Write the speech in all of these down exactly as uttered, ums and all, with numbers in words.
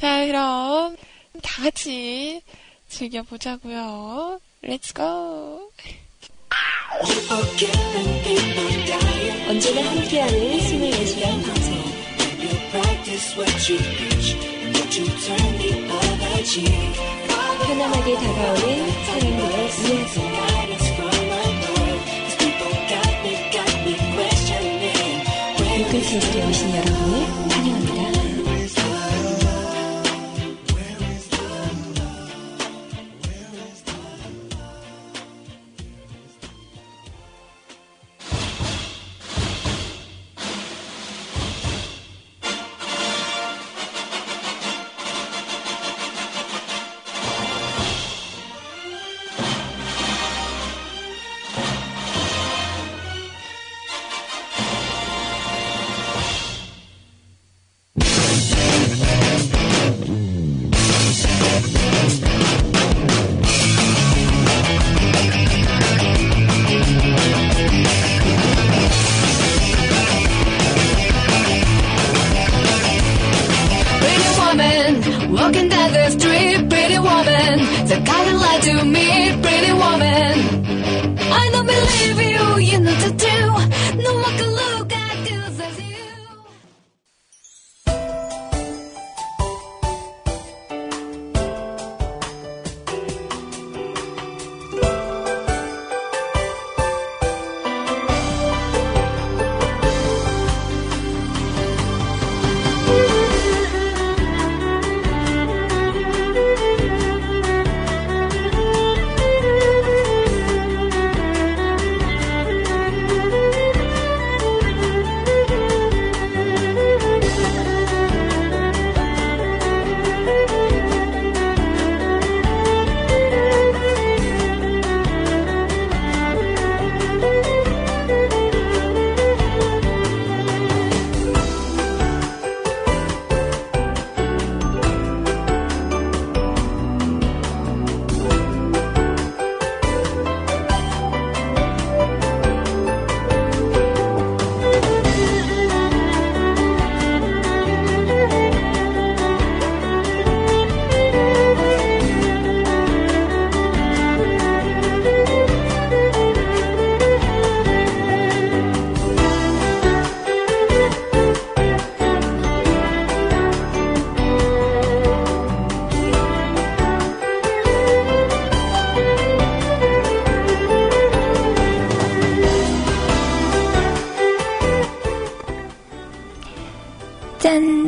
자, 그럼 다 같이 즐겨보자고요. Let's go. 언제나 함께하는 스물네 시간 방송. 편안하게 다가오는 사람들의 이야기. 유클캐스트에 오신 여러분을 환영합니다.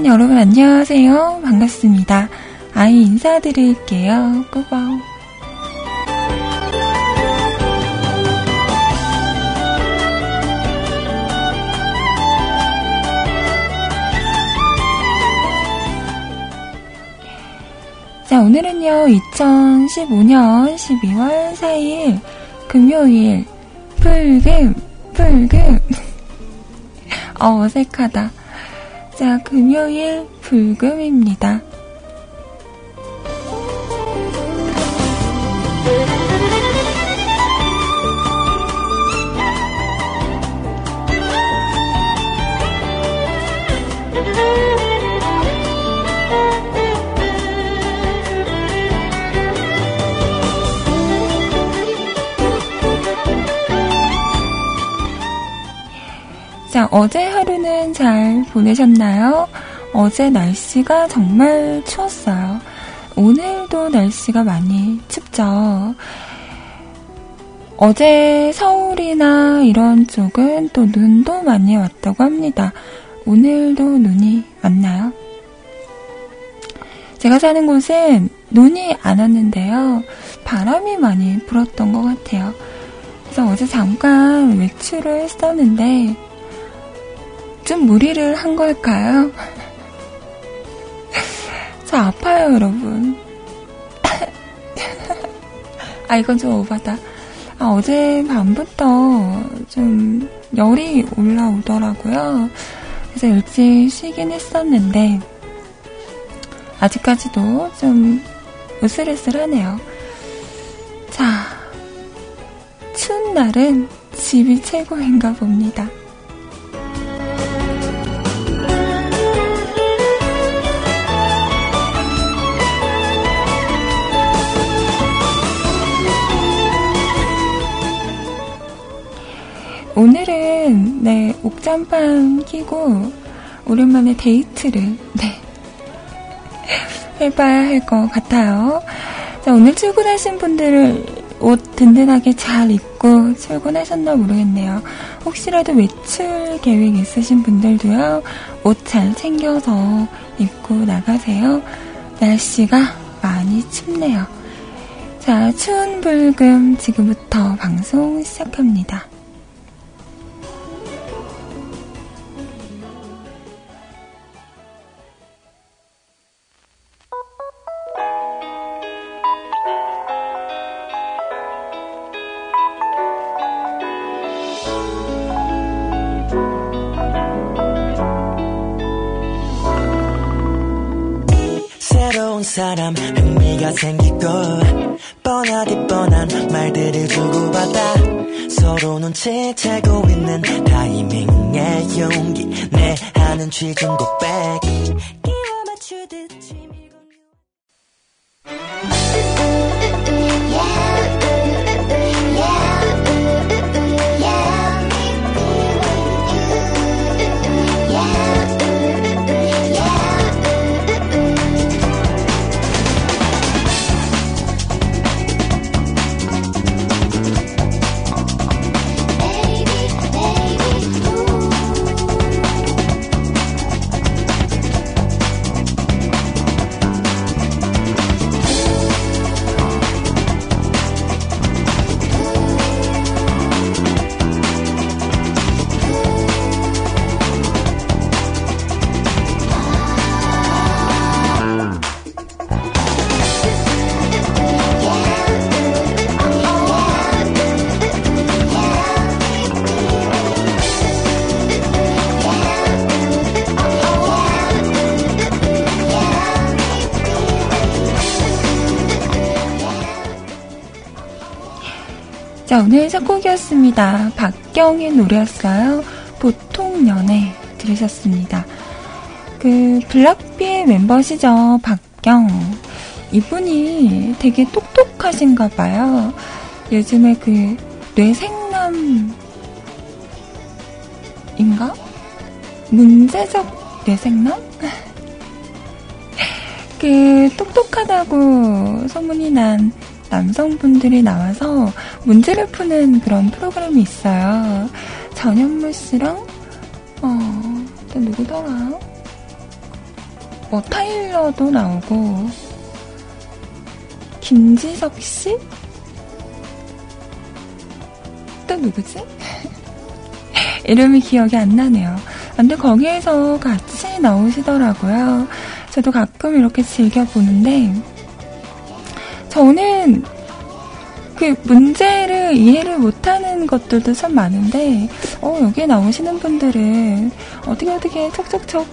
여러분 안녕하세요. 반갑습니다. 아이 인사드릴게요. 꾸벅. 자, 오늘은요 이천십오년 십이월 사일 금요일 풀금 풀금 어, 어색하다. 자, 금요일 불금입니다. 자, 어제 하루는 잘 보내셨나요? 어제 날씨가 정말 추웠어요. 오늘도 날씨가 많이 춥죠. 어제 서울이나 이런 쪽은 또 눈도 많이 왔다고 합니다. 오늘도 눈이 왔나요? 제가 사는 곳은 눈이 안 왔는데요. 바람이 많이 불었던 것 같아요. 그래서 어제 잠깐 외출을 했었는데 좀 무리를 한 걸까요? 저 아파요, 여러분. 아, 이건 좀 오바다. 아, 어제 밤부터 좀 열이 올라오더라고요. 그래서 일찍 쉬긴 했었는데 아직까지도 좀 으슬으슬하네요. 자, 추운 날은 집이 최고인가 봅니다. 오늘은 네 옥잠방 끼고 오랜만에 데이트를 네 해봐야 할 것 같아요. 자, 오늘 출근하신 분들은 옷 든든하게 잘 입고 출근하셨나 모르겠네요. 혹시라도 외출 계획 있으신 분들도요, 옷 잘 챙겨서 입고 나가세요. 날씨가 많이 춥네요. 자, 추운 불금 지금부터 방송 시작합니다. 사람 흥미가 생기고 뻔하디 뻔한 말들을 주고받아 서로 눈치채고 있는 타이밍에 용기 내 하는 취중 고백 끼워 맞추듯 취미고 오늘 첫 곡이었습니다. 박경의 노래였어요. 보통 연애 들으셨습니다. 그 블락비의 멤버시죠, 박경. 이분이 되게 똑똑하신가 봐요. 요즘에 그 뇌생남인가? 문제적 뇌생남? 그 똑똑하다고 소문이 난 남성분들이 나와서 문제를 푸는 그런 프로그램이 있어요. 전현무 씨랑 어, 또 누구더라? 뭐 타일러도 나오고 김지석 씨? 또 누구지? 이름이 기억이 안 나네요. 근데 거기에서 같이 나오시더라고요. 저도 가끔 이렇게 즐겨보는데 저는 그 문제를 이해를 못하는 것들도 참 많은데 어, 여기에 나오시는 분들은 어떻게 어떻게 척척척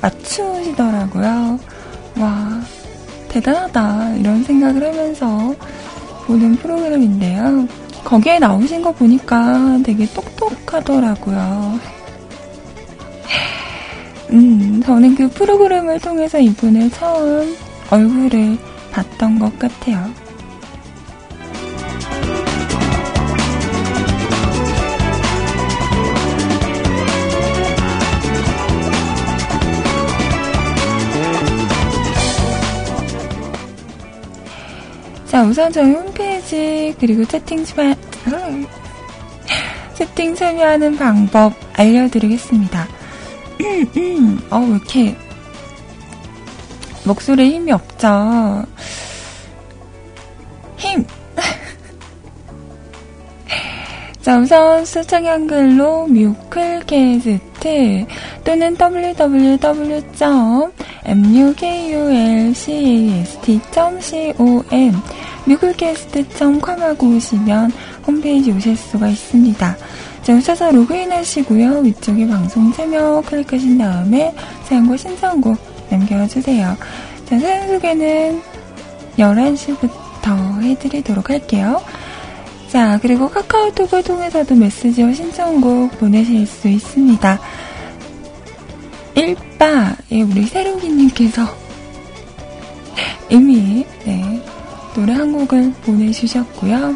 맞추시더라고요. 와, 대단하다 이런 생각을 하면서 보는 프로그램인데요. 거기에 나오신 거 보니까 되게 똑똑하더라고요. 음, 저는 그 프로그램을 통해서 이분을 처음 얼굴을 봤던 것 같아요. 자, 우선 저희 홈페이지 그리고 채팅 참여, 채팅 참여하는 방법 알려드리겠습니다. 어, 왜 이렇게 목소리에 힘이 없죠? 힘! 자, 우선 수창 한글로 뮤클캐스트 또는 더블유더블유더블유 닷 뮤클캐스트 닷 컴 뮤클캐스트 닷 컴하고 오시면 홈페이지 오실 수가 있습니다. 자, 오셔서 로그인하시고요. 위쪽에 방송 참여 클릭하신 다음에 사연과 신청곡 남겨주세요. 자, 사연 소개는 열한 시부터 해드리도록 할게요. 자, 그리고 카카오톡을 통해서도 메시지와 신청곡 보내실 수 있습니다. 일바, 예, 우리 새로기님께서 이미, 네, 노래 한 곡을 보내주셨고요.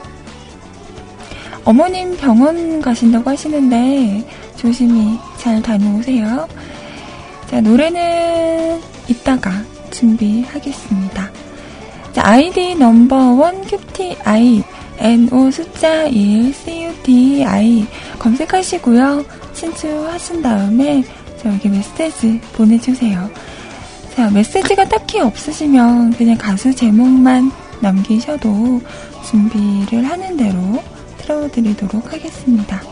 어머님 병원 가신다고 하시는데 조심히 잘 다녀오세요. 자, 노래는 이따가 준비하겠습니다. 자, 아이디 넘버원 큐티아이 엔오 숫자 일 큐티아이 검색하시고요. 신청하신 다음에 저에게 메시지 보내주세요. 자, 메시지가 딱히 없으시면 그냥 가수 제목만 남기셔도 준비를 하는 대로 틀어드리도록 하겠습니다.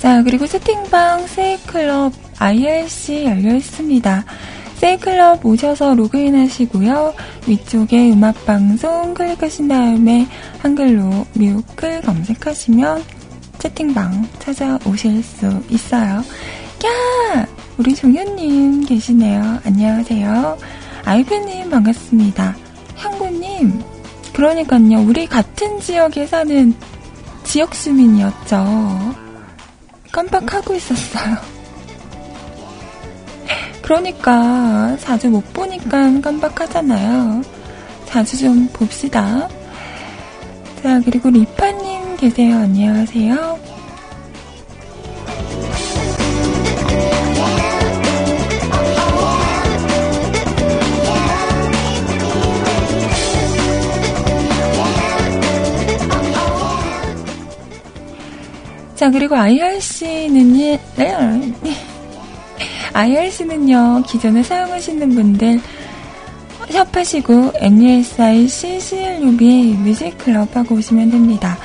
자, 그리고 채팅방 세이클럽 아이알씨 열려있습니다. 세이클럽 오셔서 로그인하시고요. 위쪽에 음악방송 클릭하신 다음에 한글로 뮤클 검색하시면 채팅방 찾아오실 수 있어요. 야! 우리 종현님 계시네요. 안녕하세요. 아이브님 반갑습니다. 향구님, 그러니까요. 우리 같은 지역에 사는 지역시민이었죠. 깜빡하고 있었어요. 그러니까 자주 못 보니까 깜빡하잖아요. 자주 좀 봅시다. 자, 그리고 리파님 계세요. 안녕하세요. 자, 그리고 아이알씨는요, 아이알씨는요, 기존에 사용하시는 분들, 샵하시고, 엠 유 에스 아이 씨 씨 엘 유 비 뮤직클럽 하고 오시면 됩니다.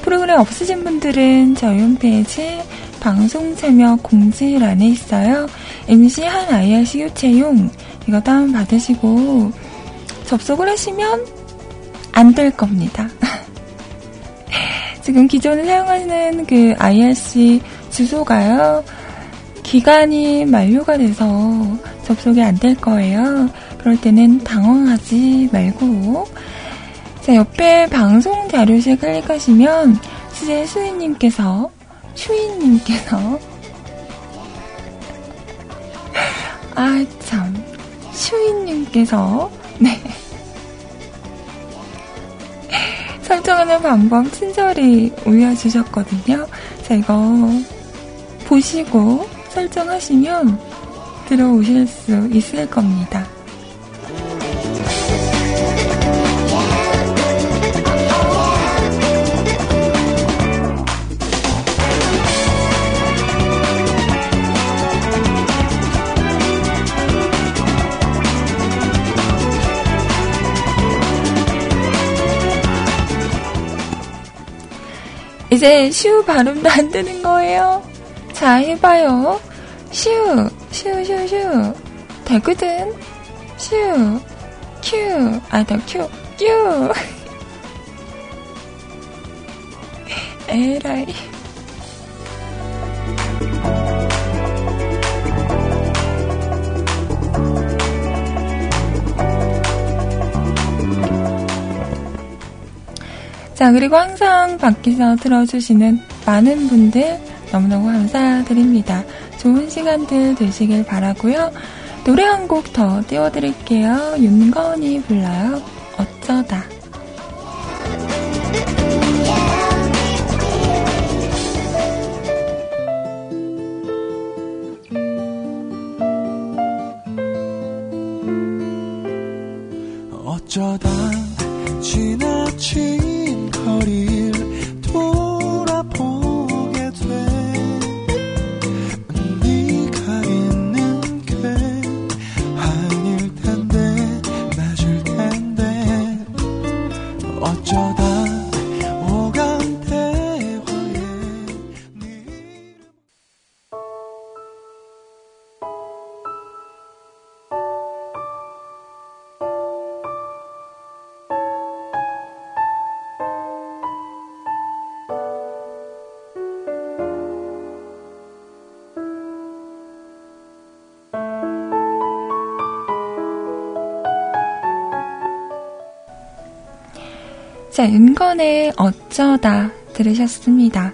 프로그램 없으신 분들은 저희 홈페이지 방송 참여 공지란에 있어요. 엠시 한 아이알씨 요체용, 이거 다운받으시고, 접속을 하시면 안 될 겁니다. 지금 기존에 사용하는 그 아이알씨 주소가요, 기간이 만료가 돼서 접속이 안 될 거예요. 그럴 때는 당황하지 말고. 자, 옆에 방송 자료실 클릭하시면 시제 수인님께서, 슈인님께서, 아, 참, 슈인님께서, 네. 설정하는 방법 친절히 올려주셨거든요. 자, 이거 보시고 설정하시면 들어오실 수 있을 겁니다. 이제 슈 발음도 안 되는 거예요. 자, 해봐요. 슈, 슈, 슈, 슈. 되거든. 슈, 큐. 아, 더 큐, 큐. 에라이. 자, 그리고 항상 밖에서 들어주시는 많은 분들 너무너무 감사드립니다. 좋은 시간들 되시길 바라고요. 노래 한 곡 더 띄워드릴게요. 윤건이 불러요. 어쩌다. 어쩌다 지나치 거리를 돌아보게 돼. 네가 있는 게 아닐 텐데, 나 줄 텐데. 자, 윤건의 어쩌다 들으셨습니다.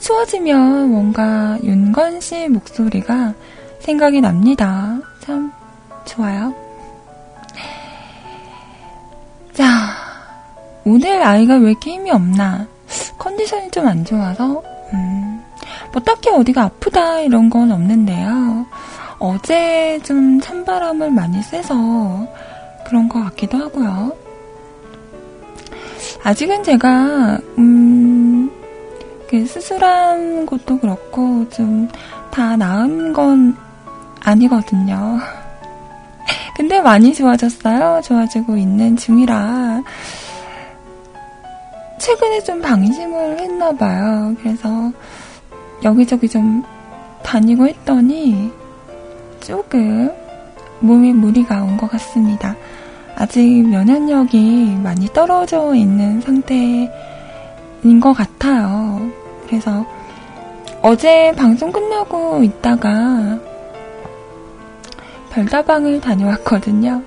추워지면 뭔가 윤건 씨 목소리가 생각이 납니다. 참 좋아요. 자, 오늘 아이가 왜 이렇게 힘이 없나? 컨디션이 좀 안 좋아서 음, 뭐 딱히 어디가 아프다 이런 건 없는데요. 어제 좀 찬바람을 많이 쐬서 그런 것 같기도 하고요. 아직은 제가 음, 그 수술한 것도 그렇고 좀 다 나은 건 아니거든요. 근데 많이 좋아졌어요. 좋아지고 있는 중이라 최근에 좀 방심을 했나봐요. 그래서 여기저기 좀 다니고 했더니 조금 몸에 무리가 온 것 같습니다. 아직 면역력이 많이 떨어져 있는 상태인 것 같아요. 그래서 어제 방송 끝나고 있다가 별다방을 다녀왔거든요.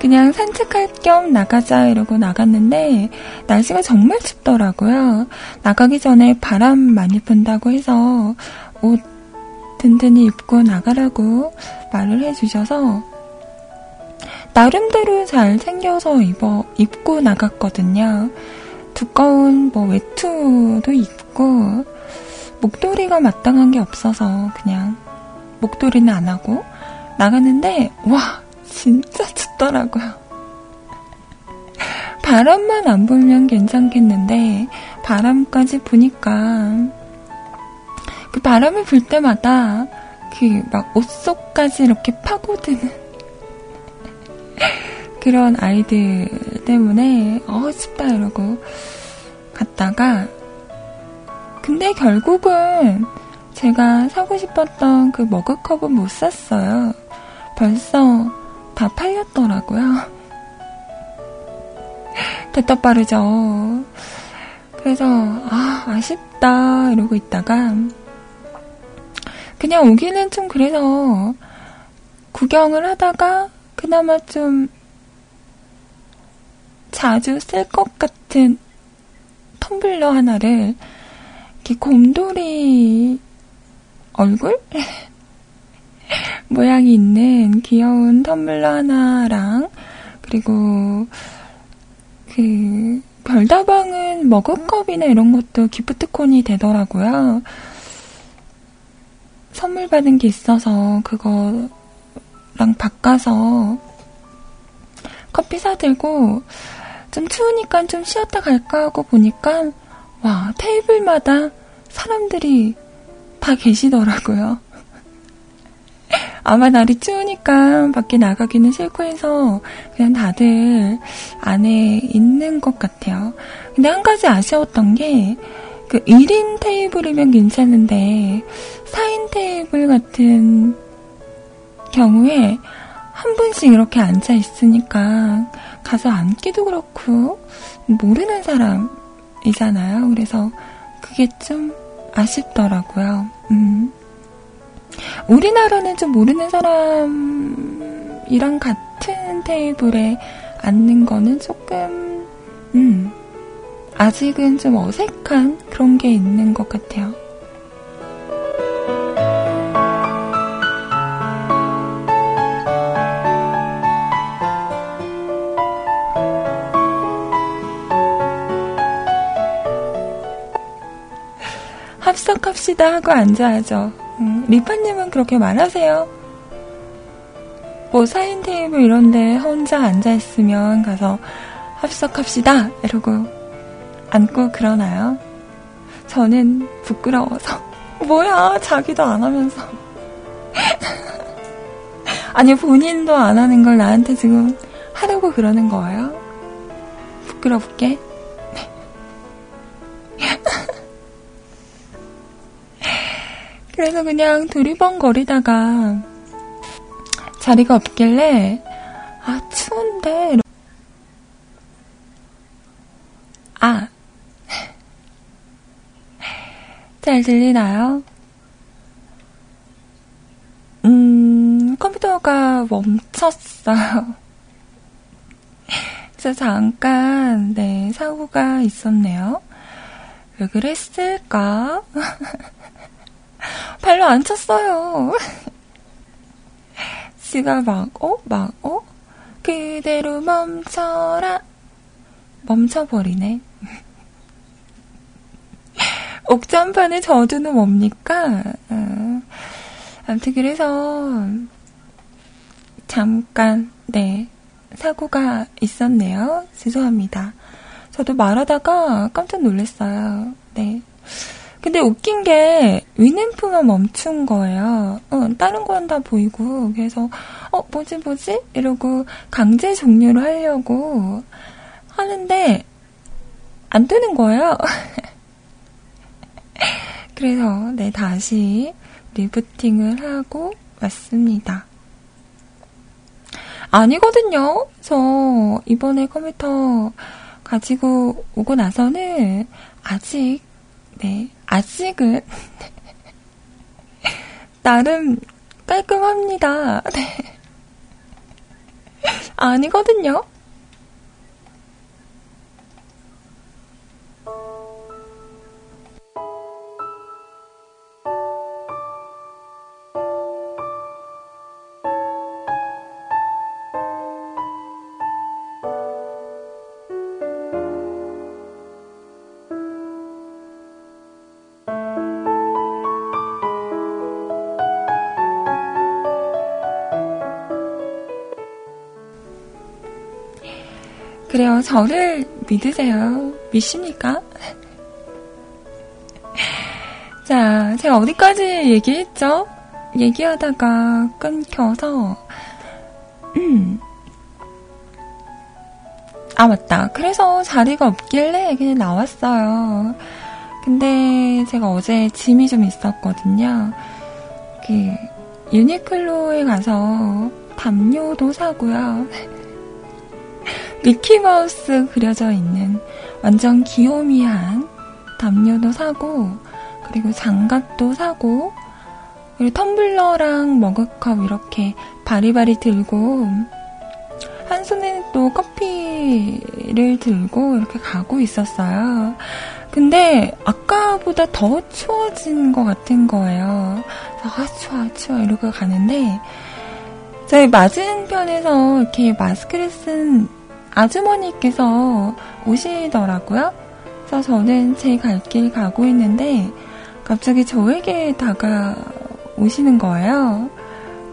그냥 산책할 겸 나가자 이러고 나갔는데 날씨가 정말 춥더라고요. 나가기 전에 바람 많이 분다고 해서 옷 든든히 입고 나가라고 말을 해주셔서 나름대로 잘 챙겨서 입어, 입고 나갔거든요. 두꺼운 뭐 외투도 입고 목도리가 마땅한 게 없어서 그냥 목도리는 안 하고 나갔는데 와 진짜 춥더라고요. 바람만 안 불면 괜찮겠는데 바람까지 부니까 그 바람이 불 때마다 그 막 옷 속까지 이렇게 파고드는 그런 아이들 때문에 어 춥다 이러고 갔다가 근데 결국은 제가 사고 싶었던 그 머그컵은 못 샀어요. 벌써 다 팔렸더라고요. 됐다 빠르죠. 그래서 아 아쉽다 이러고 있다가 그냥 오기는 좀 그래서 구경을 하다가 그나마 좀 자주 쓸 것 같은 텀블러 하나를 이렇게 곰돌이 얼굴? 모양이 있는 귀여운 텀블러 하나랑 그리고 그 별다방은 머그컵이나 이런 것도 기프트콘이 되더라고요. 선물 받은 게 있어서 그거랑 바꿔서 커피 사들고 좀 추우니까 좀 쉬었다 갈까 하고 보니까 와 테이블마다 사람들이 다 계시더라고요. 아마 날이 추우니까 밖에 나가기는 싫고 해서 그냥 다들 안에 있는 것 같아요. 근데 한 가지 아쉬웠던 게 그 일 인 테이블이면 괜찮은데 사 인 테이블 같은 경우에 한 분씩 이렇게 앉아 있으니까 가서 앉기도 그렇고 모르는 사람이잖아요. 그래서 그게 좀 아쉽더라고요. 음. 우리나라는 좀 모르는 사람이랑 같은 테이블에 앉는 거는 조금 음, 아직은 좀 어색한 그런 게 있는 것 같아요. 합석합시다 하고 앉아야죠. 음, 리파님은 그렇게 말하세요. 뭐 사 인 테이블 이런데 혼자 앉아있으면 가서 합석합시다 이러고 앉고 그러나요? 저는 부끄러워서 뭐야 자기도 안 하면서 아니 본인도 안 하는 걸 나한테 지금 하라고 그러는 거예요? 부끄럽게? 그래서 그냥 두리번거리다가 자리가 없길래 아 추운데 아 잘 들리나요? 음 컴퓨터가 멈췄어요. 그래서 잠깐 네 사고가 있었네요. 왜 그랬을까? 발로 안 찼어요. 지가 막 어? 막 어? 그대로 멈춰라. 멈춰버리네. 옥잠판의 저주는 뭡니까? 아, 아무튼 그래서 잠깐 네 사고가 있었네요. 죄송합니다. 저도 말하다가 깜짝 놀랐어요. 네. 근데 웃긴 게 윈앰프만 멈춘 거예요. 어, 다른 건 다 보이고. 그래서 어 뭐지 뭐지? 이러고 강제 종료를 하려고 하는데 안 되는 거예요. 그래서 네 다시 리부팅을 하고 왔습니다. 아니거든요. 저 이번에 컴퓨터 가지고 오고 나서는 아직 네 아직은 나름 깔끔합니다. 네. 아니거든요. 그래요. 저를 믿으세요. 믿습니까? 자, 제가 어디까지 얘기했죠? 얘기하다가 끊겨서 아 맞다. 그래서 자리가 없길래 그냥 나왔어요. 근데 제가 어제 짐이 좀 있었거든요. 그 유니클로에 가서 담요도 사고요. 미키마우스 그려져 있는 완전 귀요미한 담요도 사고, 그리고 장갑도 사고, 그리고 텀블러랑 머그컵 이렇게 바리바리 들고, 한 손에는 또 커피를 들고 이렇게 가고 있었어요. 근데 아까보다 더 추워진 것 같은 거예요. 아 추워 추워 이러고 가는데 저희 맞은편에서 이렇게 마스크를 쓴 아주머니께서 오시더라고요. 그래서 저는 제 갈 길 가고 있는데 갑자기 저에게 다가오시는 거예요.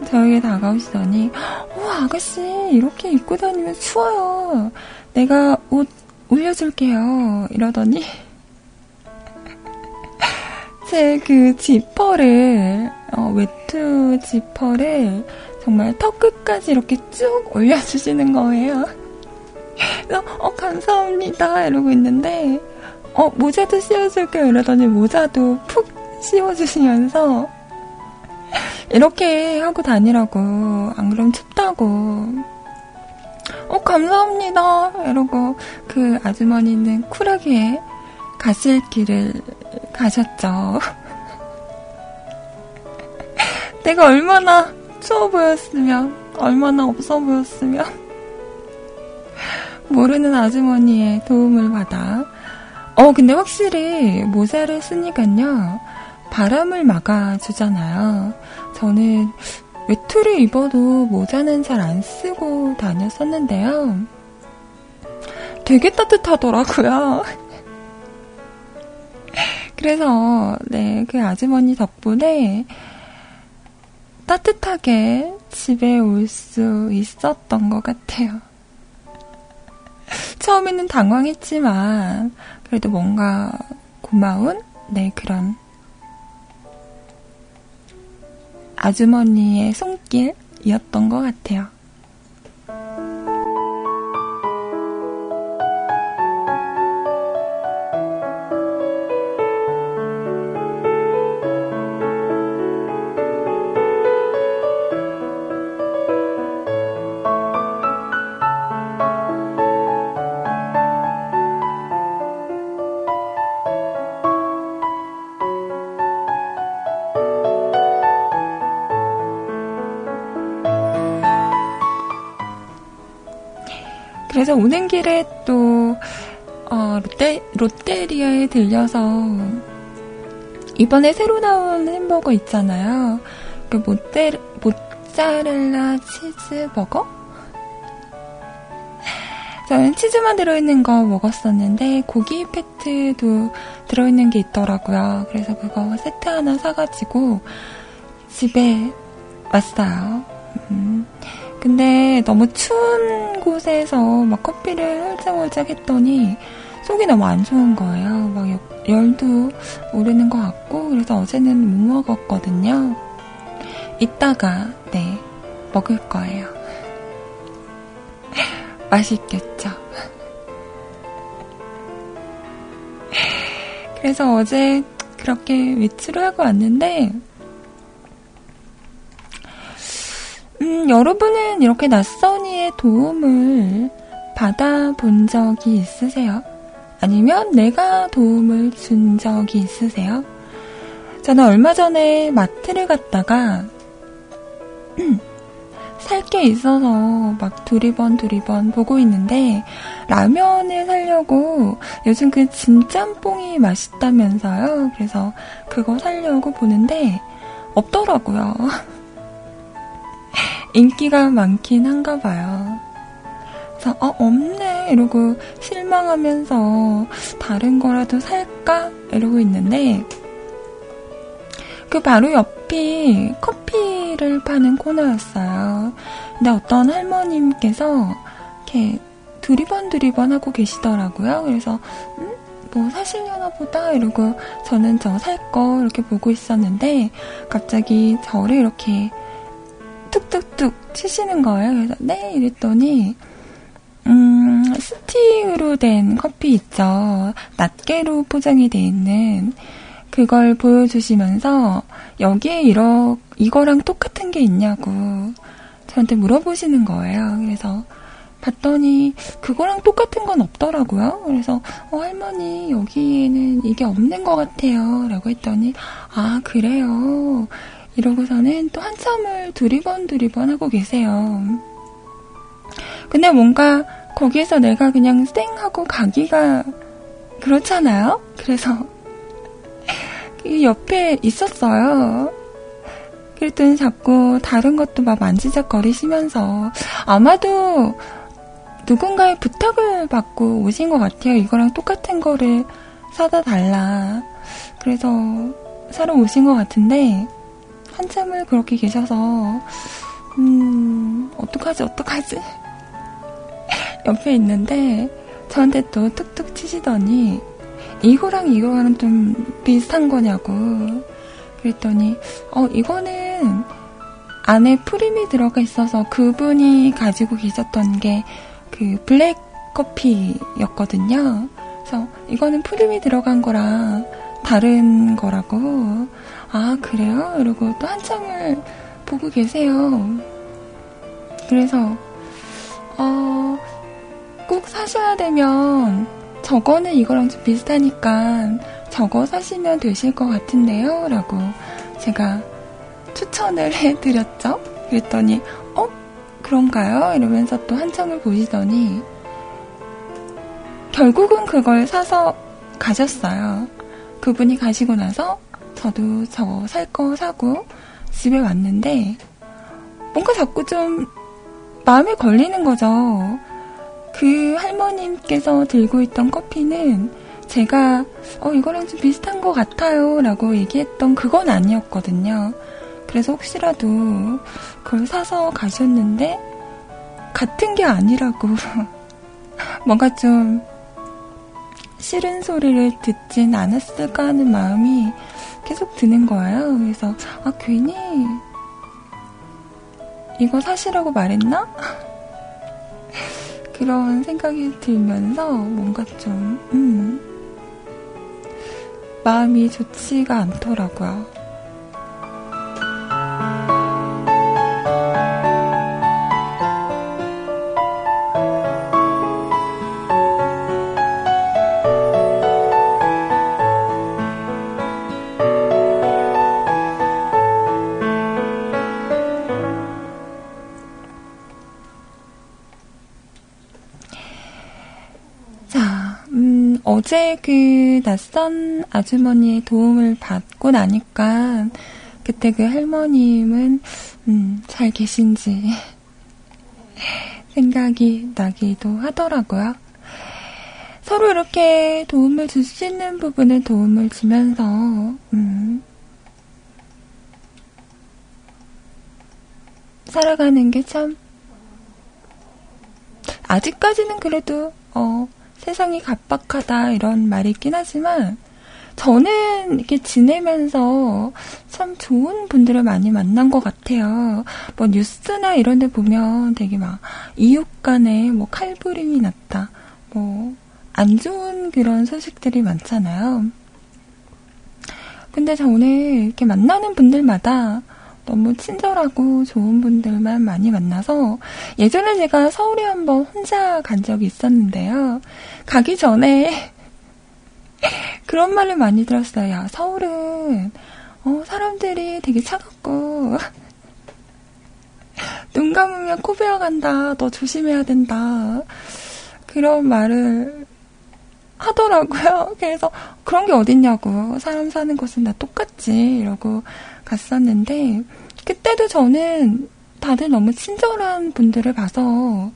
저에게 다가오시더니 오 아가씨 이렇게 입고 다니면 추워요. 내가 옷 올려줄게요. 이러더니 제 그 지퍼를 어, 외투 지퍼를 정말 턱 끝까지 이렇게 쭉 올려주시는 거예요. 어 감사합니다 이러고 있는데 어 모자도 씌워줄게요 이러더니 모자도 푹 씌워주시면서 이렇게 하고 다니라고 안 그럼 춥다고 어 감사합니다 이러고 그 아주머니는 쿨하게 가실 길을 가셨죠. 내가 얼마나 추워 보였으면 얼마나 없어 보였으면 모르는 아주머니의 도움을 받아 어 근데 확실히 모자를 쓰니깐요 바람을 막아주잖아요. 저는 외투를 입어도 모자는 잘 안 쓰고 다녔었는데요 되게 따뜻하더라고요. 그래서 네 그 아주머니 덕분에 따뜻하게 집에 올 수 있었던 것 같아요. 처음에는 당황했지만 그래도 뭔가 고마운 네 그런 아주머니의 손길이었던 것 같아요. 그래서 오는 길에 또 어, 롯데, 롯데리아에 들려서 이번에 새로 나온 햄버거 있잖아요. 그 모테, 모짜렐라 치즈 버거? 저는 치즈만 들어있는 거 먹었었는데 고기 패트도 들어있는 게 있더라고요. 그래서 그거 세트 하나 사가지고 집에 왔어요. 음. 근데 너무 추운 곳에서 막 커피를 홀짝홀짝 했더니 속이 너무 안 좋은 거예요. 막 열도 오르는 것 같고, 그래서 어제는 못 먹었거든요. 이따가 네 먹을 거예요. 맛있겠죠? 그래서 어제 그렇게 외출을 하고 왔는데, 음, 여러분은 이렇게 낯선이의 도움을 받아본 적이 있으세요? 아니면 내가 도움을 준 적이 있으세요? 저는 얼마 전에 마트를 갔다가 살 게 있어서 막 두리번 두리번 보고 있는데, 라면을 사려고, 요즘 그 진짬뽕이 맛있다면서요. 그래서 그거 사려고 보는데 없더라고요. 인기가 많긴 한가 봐요. 그래서 아 없네 이러고 실망하면서 다른 거라도 살까 이러고 있는데, 그 바로 옆이 커피를 파는 코너였어요. 근데 어떤 할머님께서 이렇게 두리번 두리번 하고 계시더라고요. 그래서 음? 뭐 사시려나 보다 이러고 저는 저 살 거 이렇게 보고 있었는데, 갑자기 저를 이렇게 툭툭툭 치시는 거예요. 그래서 네 이랬더니 음, 스틱으로 된 커피 있죠. 낱개로 포장이 돼 있는 그걸 보여주시면서 여기에 이러, 이거랑 똑같은 게 있냐고 저한테 물어보시는 거예요. 그래서 봤더니 그거랑 똑같은 건 없더라고요. 그래서 어, 할머니 여기에는 이게 없는 것 같아요 라고 했더니 아 그래요 이러고서는 또 한참을 두리번 두리번 하고 계세요. 근데 뭔가 거기에서 내가 그냥 쌩 하고 가기가 그렇잖아요. 그래서 이 옆에 있었어요. 그랬더니 자꾸 다른 것도 막 만지작거리시면서 아마도 누군가의 부탁을 받고 오신 것 같아요. 이거랑 똑같은 거를 사다 달라. 그래서 사러 오신 것 같은데 한참을 그렇게 계셔서 음... 어떡하지 어떡하지 옆에 있는데 저한테 또 툭툭 치시더니 이거랑 이거랑 좀 비슷한 거냐고 그랬더니 어 이거는 안에 프림이 들어가 있어서 그분이 가지고 계셨던 게 그 블랙 커피였거든요. 그래서 이거는 프림이 들어간 거랑 다른 거라고 아 그래요? 이러고 또 한참을 보고 계세요. 그래서 어, 꼭 사셔야 되면 저거는 이거랑 좀 비슷하니까 저거 사시면 되실 것 같은데요 라고 제가 추천을 해드렸죠. 그랬더니 어? 그런가요? 이러면서 또 한참을 보시더니 결국은 그걸 사서 가셨어요. 그분이 가시고 나서 저도 저거 살 거 사고 집에 왔는데 뭔가 자꾸 좀 마음에 걸리는 거죠. 그 할머님께서 들고 있던 커피는 제가 어 이거랑 좀 비슷한 것 같아요 라고 얘기했던 그건 아니었거든요. 그래서 혹시라도 그걸 사서 가셨는데 같은 게 아니라고 뭔가 좀 싫은 소리를 듣진 않았을까 하는 마음이 계속 드는 거예요. 그래서 아 괜히 이거 사시라고 말했나? 그런 생각이 들면서 뭔가 좀 음, 마음이 좋지가 않더라고요. 어제 그 낯선 아주머니의 도움을 받고 나니까 그때 그 할머님은 음, 잘 계신지 생각이 나기도 하더라고요. 서로 이렇게 도움을 줄 수 있는 부분에 도움을 주면서 음, 살아가는 게 참 아직까지는 그래도 어, 세상이 각박하다 이런 말이 있긴 하지만 저는 이렇게 지내면서 참 좋은 분들을 많이 만난 것 같아요. 뭐 뉴스나 이런 데 보면 되게 막 이웃 간에 뭐 칼부림이 났다, 뭐 안 좋은 그런 소식들이 많잖아요. 근데 저 오늘 이렇게 만나는 분들마다 너무 친절하고 좋은 분들만 많이 만나서 예전에 제가 서울에 한번 혼자 간 적이 있었는데요. 가기 전에 그런 말을 많이 들었어요. 야, 서울은 어, 사람들이 되게 차갑고 눈 감으면 코 베어간다. 너 조심해야 된다. 그런 말을 하더라고요. 그래서 그런 게 어딨냐고. 사람 사는 곳은 다 똑같지. 이러고 갔었는데 그때도 저는 다들 너무 친절한 분들을 봐서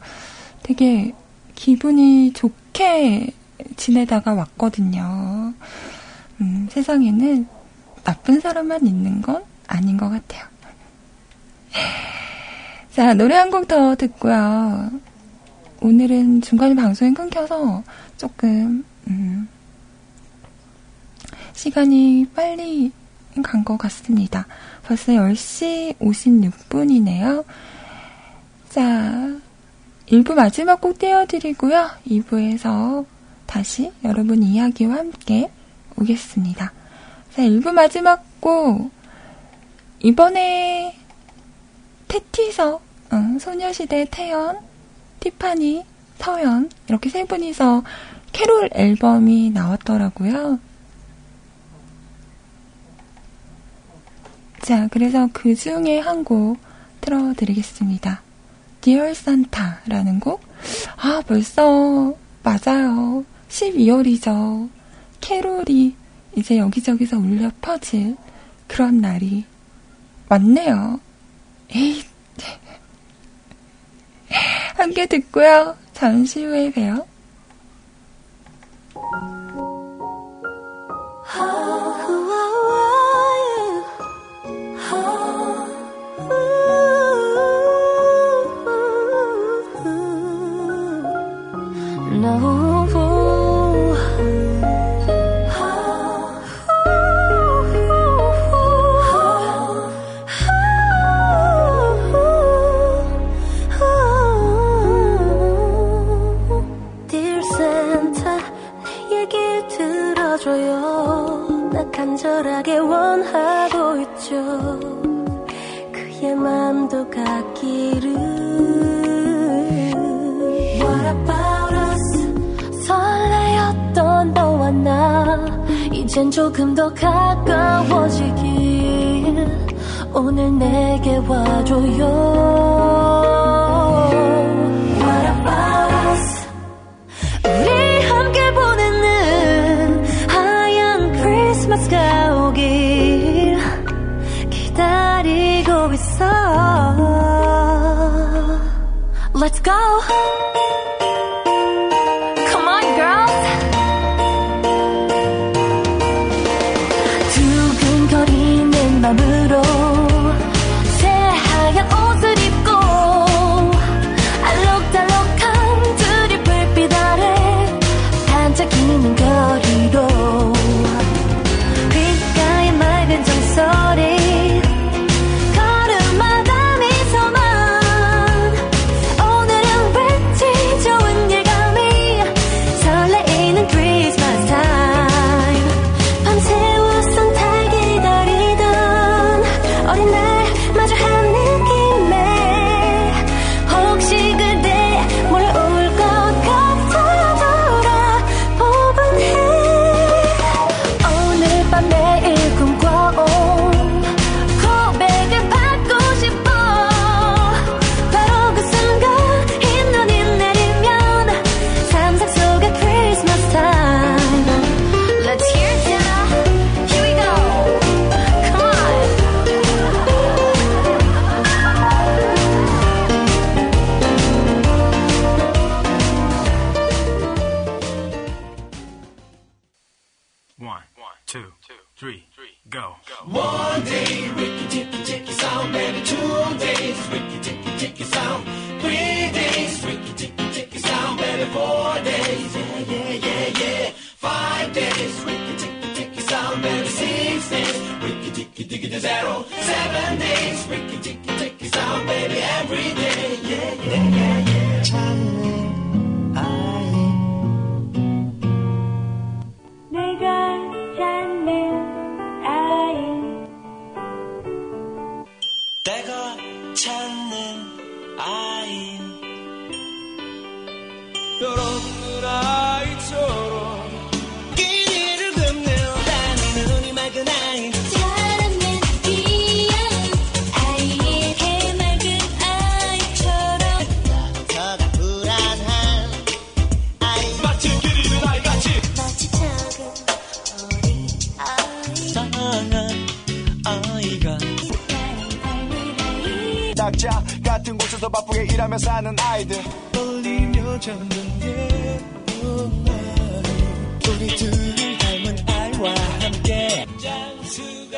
되게 기분이 좋게 지내다가 왔거든요. 음, 세상에는 나쁜 사람만 있는 건 아닌 것 같아요. 자, 노래 한 곡 더 듣고요. 오늘은 중간에 방송이 끊겨서 조금 음, 시간이 빨리 간 것 같습니다. 벌써 열 시 오십육 분이네요. 자, 일 부 마지막 곡 띄워드리고요. 이 부에서 다시 여러분 이야기와 함께 오겠습니다. 자, 일 부 마지막 곡. 이번에 테티서, 응, 소녀시대 태연, 티파니, 서연 이렇게 세 분이서 캐롤 앨범이 나왔더라고요. 자, 그래서 그 중에 한 곡 틀어드리겠습니다. Dear Santa라는 곡. 아, 벌써 맞아요. 십이월이죠. 캐롤이 이제 여기저기서 울려 퍼질 그런 날이 왔네요. 에이. 함께 듣고요. 잠시 후에 봬요. 간절하게 원하고 있죠. 그의 맘도 같기를. What about us? 설레였던 너와 나 이젠 조금 더 가까워지길 오늘 내게 와줘요. What about us? 우리 함께 보내는 크리스마스가 오길 기다리고 있어. Let's go. Come on, girls. 두근거리는 마음으로 새하얀 옷을 입고 알록달록한 둘이 불빛 아래 반짝이는 거리로 걸음마다 미소만 오늘은 왠지 좋은 예감이 설레이는 크리스마스 타임 밤새 우산 타 기다리던 One, two, three, go. One day, Ricky Ticky Ticky sound, and two days, Ricky Ticky Ticky sound. Three days, Ricky Ticky Ticky sound, and four days, yeah, yeah, yeah, yeah. Five days, Ricky Ticky Ticky sound, and six days, Ricky Ticky Ticky to zero. Seven days, Ricky Ticky Ticky sound, baby, every day, yeah, yeah, yeah, yeah. Charlie, 찾는 아이, 여러 눈 아이처럼 길을 건너다니는 눈이 맑은 아이, 사랑하는 귀여운 아이의 해맑은 아이처럼 나타가 불안한 아이, 마치 길이 있는 아이같이 마치 작은 어린 아이, 사랑한 아이가 각자 같은 곳에서 바쁘게 일하며 사는 아이들 떨리며 잡는 예쁜 아이, 우리 둘을 닮은 아이와 함께 장수가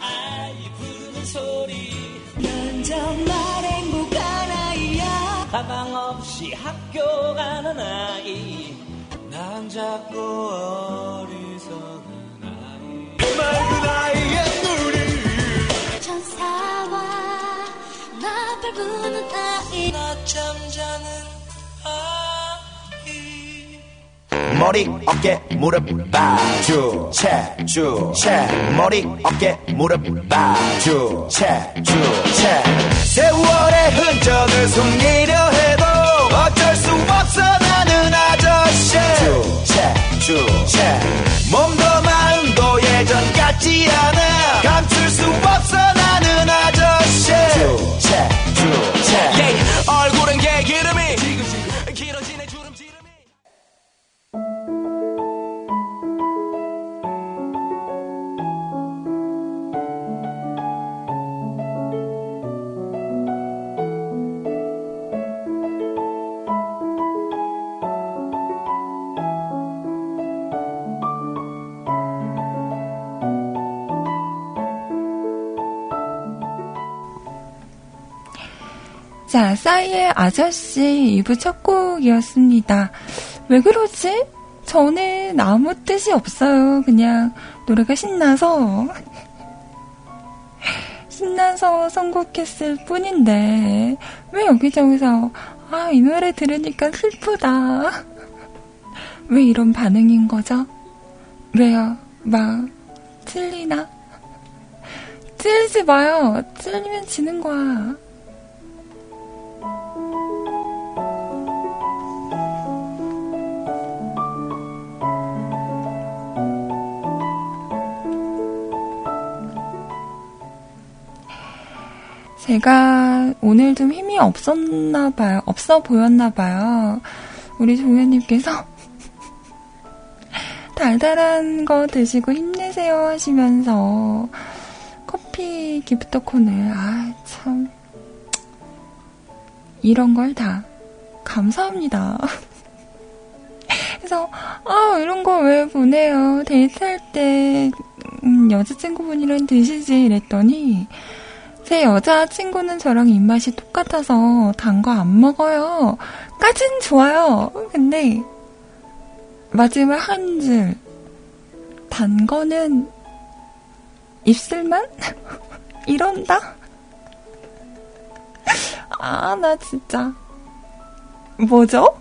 아이 부르는 소리, 난 정말 행복한 아이야, 가방 없이 학교 가는 아이, 난 작고 어리석은 아이, 그 맑은 아이의 눈이 천사와 낮잠 자는 아이, 머리 어깨 무릎 바주 체주 체, 머리 어깨 무릎 바주 체주 체, 세월의 흔적을 숨기려 해도 어쩔 수 없어 나는 아저씨 주체주 체, 몸도 마음도 예전 같지 않아 감출 수 없어 나는 아저씨 주체. 얼굴은 개 기름이 길어지네 주름 지름이. 자, 싸이의 아저씨 이 부 첫 곡이었습니다. 왜 그러지? 저는 아무 뜻이 없어요. 그냥 노래가 신나서 신나서 선곡했을 뿐인데 왜 여기저기서 아, 이 노래 들으니까 슬프다 왜 이런 반응인 거죠? 왜요? 막 찔리나? 찔리지 마요. 찔리면 지는 거야. 제가 오늘 좀 힘이 없었나 봐요. 없어 보였나 봐요. 우리 종현님께서 달달한 거 드시고 힘내세요 하시면서 커피 기프트콘을, 아, 참 이런 걸 다 감사합니다. 그래서 아, 이런 거 왜 보내요? 데이트할 때 음, 여자친구분이랑 드시지 이랬더니 제 여자친구는 저랑 입맛이 똑같아서 단 거 안 먹어요. 까진 좋아요. 근데 마지막 한 줄, 단 거는 입술만? 이런다? 아, 나 진짜 뭐죠?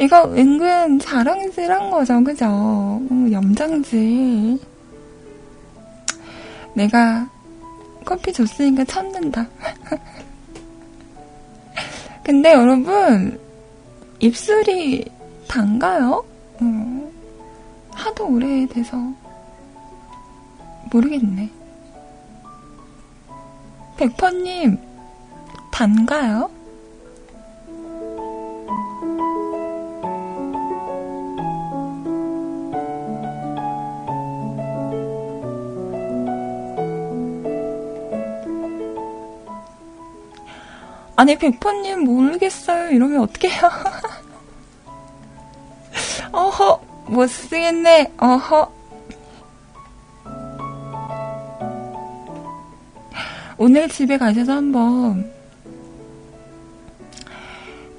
이거 은근 자랑질한 거죠, 그죠? 염장질. 내가 커피 줬으니까 참는다. 근데 여러분, 입술이 단가요? 어, 하도 오래돼서 모르겠네. 백퍼님, 단가요? 아니 백퍼님 모르겠어요 이러면 어떡해요. 어허 못쓰겠네. 어허 오늘 집에 가셔서 한번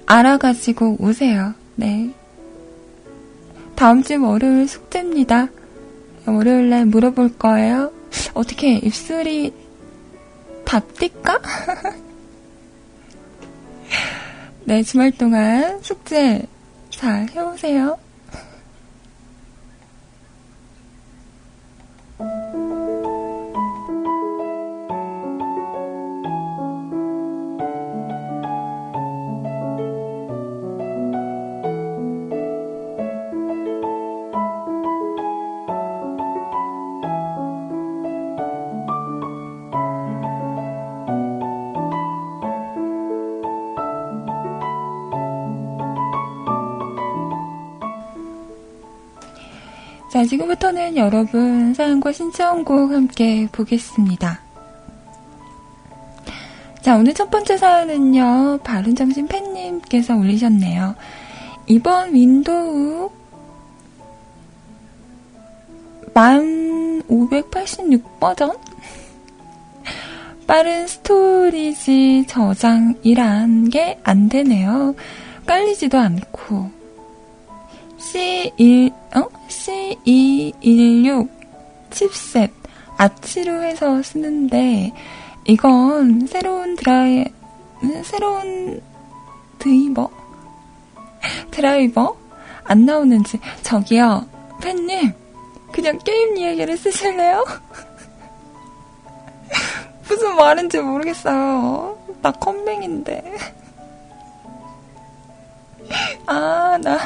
알아가지고 오세요. 네. 다음주 월요일 숙제입니다. 월요일날 물어볼 거예요. 어떻게 입술이 다 뛸까? 네, 주말 동안 숙제 잘 해오세요. 자, 지금부터는 여러분 사연과 신청곡 함께 보겠습니다. 자, 오늘 첫 번째 사연은요, 바른정신 팬님께서 올리셨네요. 이번 윈도우 천오백팔십육 버전? 빠른 스토리지 저장이란 게 안 되네요. 깔리지도 않고. 씨 일, 어? 씨 이백십육 칩셋 아치로 해서 쓰는데 이건 새로운 드라이 새로운 드이버 드라이버 안 나오는지. 저기요 팬님 그냥 게임 이야기를 쓰실래요? 무슨 말인지 모르겠어요. 나 컴맹인데. 아 나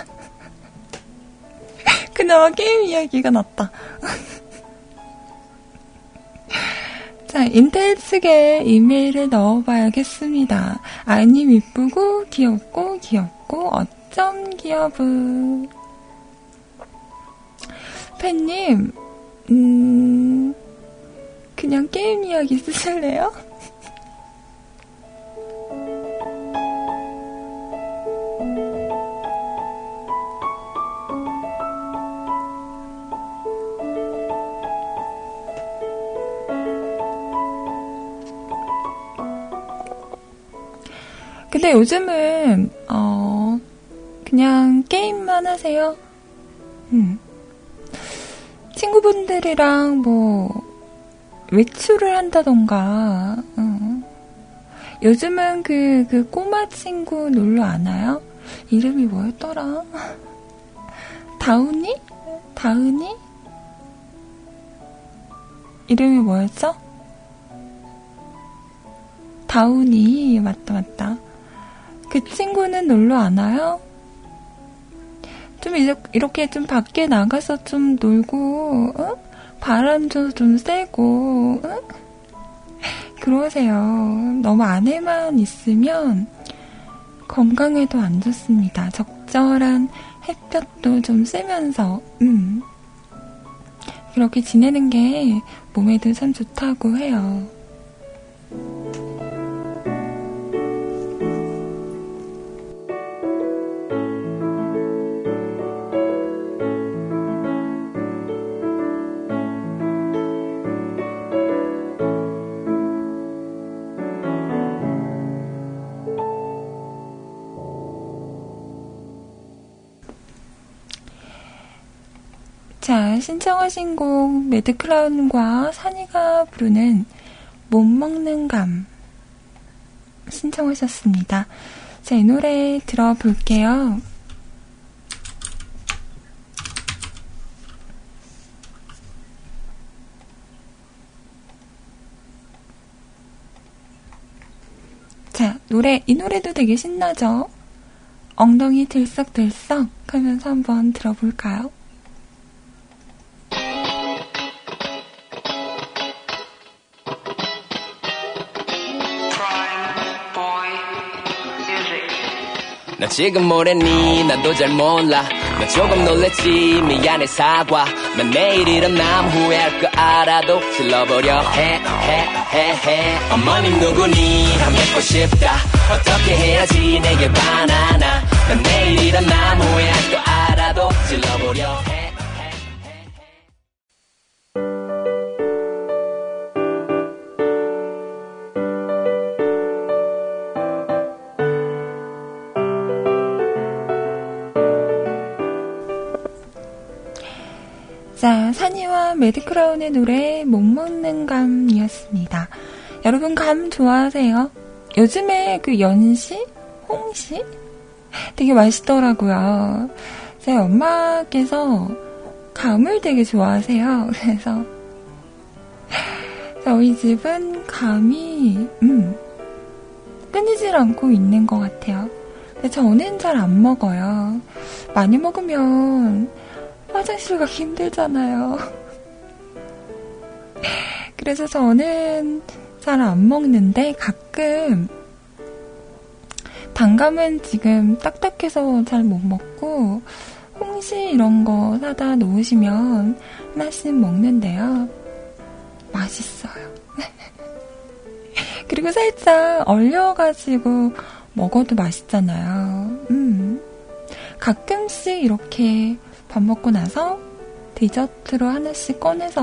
그나마 게임 이야기가 났다. 자, 인텔 측에 이메일을 넣어봐야겠습니다. 아이님 이쁘고 귀엽고 귀엽고 어쩜 귀여브. 팬님, 음, 그냥 게임 이야기 쓰실래요? 근데 요즘은 어 그냥 게임만 하세요. 음. 친구분들이랑 뭐 외출을 한다던가. 음. 요즘은 그, 그 꼬마 친구 놀러 안 와요? 이름이 뭐였더라? 다운이? 다은이? 이름이 뭐였죠? 다운이 맞다 맞다. 그 친구는 놀러 안 와요? 좀 이렇게 좀 밖에 나가서 좀 놀고, 응? 바람도 좀 쐬고, 응? 그러세요. 너무 안에만 있으면 건강에도 안 좋습니다. 적절한 햇볕도 좀 쐬면서, 음. 그렇게 지내는 게 몸에도 참 좋다고 해요. 자, 신청하신 곡 매드클라운과 산이가 부르는 못 먹는 감 신청하셨습니다. 자, 이 노래 들어볼게요. 자, 노래 이 노래도 되게 신나죠? 엉덩이 들썩들썩 하면서 한번 들어볼까요? 나 지금 뭐랬니? 나도 잘 몰라. 나 조금 놀랬지. 미안해 사과. 난 내일 일어남 후회할 거 알아도 질러버려. 해, 해, 헤헤 어머님 누구니 한 뵙고 싶다 어떻게 해야지 내게 바나나 난 내일이란 나무의 악도 알아도 질러보려 해. 자, 산이와 매드크라운의 노래 못 먹는 감이었습니다. 여러분 감 좋아하세요? 요즘에 그 연시? 홍시? 되게 맛있더라고요. 제 엄마께서 감을 되게 좋아하세요. 그래서 저희 집은 감이 음, 끊이질 않고 있는 것 같아요. 근데 저는 잘 안 먹어요. 많이 먹으면 화장실 가기 힘들잖아요. 그래서 저는 잘 안 먹는데 가끔 단감은 지금 딱딱해서 잘 못 먹고 홍시 이런 거 사다 놓으시면 하나씩 먹는데요. 맛있어요. 그리고 살짝 얼려가지고 먹어도 맛있잖아요. 음. 가끔씩 이렇게 밥 먹고 나서 디저트로 하나씩 꺼내서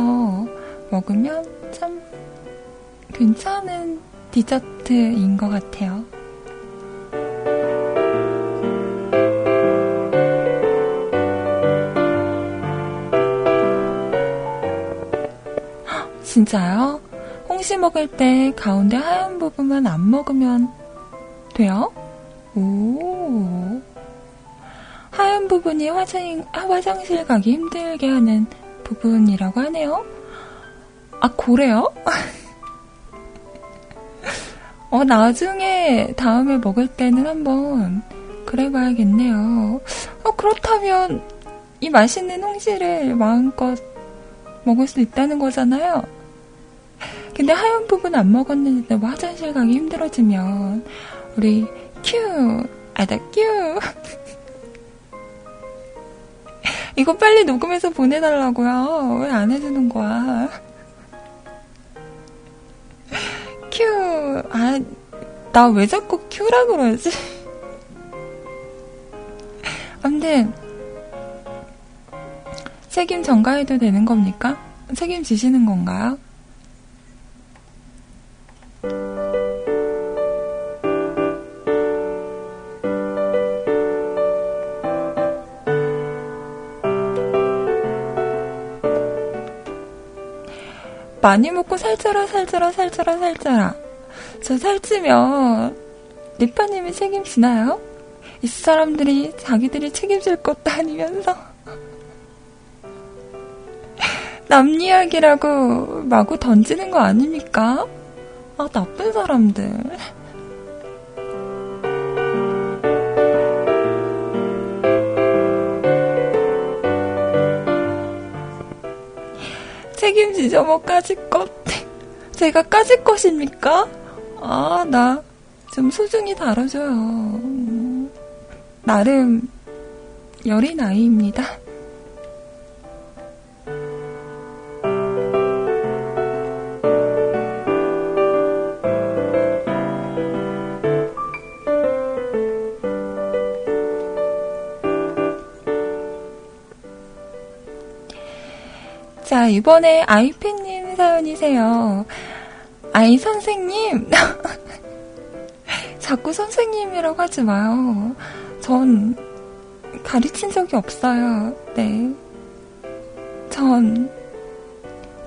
먹으면 참 괜찮은 디저트인 것 같아요. 헉, 진짜요? 홍시 먹을 때 가운데 하얀 부분만 안 먹으면 돼요? 오... 하얀 부분이 화장, 화장실 가기 힘들게 하는 부분이라고 하네요. 아, 그래요? 어, 나중에 다음에 먹을 때는 한번 그래 봐야겠네요. 어, 그렇다면 이 맛있는 홍시를 마음껏 먹을 수 있다는 거잖아요. 근데 하얀 부분 안 먹었는데 뭐 화장실 가기 힘들어지면 우리 큐! 아다 큐! 이거 빨리 녹음해서 보내달라고요. 왜 안 해주는 거야? 큐. 아, 나 왜 자꾸 큐라고 그러지? 아무튼 책임 전가해도 되는 겁니까? 책임지시는 건가요? 많이 먹고 살쪄라 살쪄라 살쪄라 살쪄라 저 살찌면 리파님이 책임지나요? 이 사람들이 자기들이 책임질 것도 아니면서 남 이야기라고 마구 던지는 거 아닙니까? 아, 나쁜 사람들. 책임지죠, 뭐, 까짓 것. 제가 까짓 것입니까? 아, 나 좀 소중히 다뤄줘요. 음, 나름 여린 아이입니다. 자, 이번에 아이팬님 사연이세요. 아이 선생님 자꾸 선생님이라고 하지 마요. 전 가르친 적이 없어요. 네, 전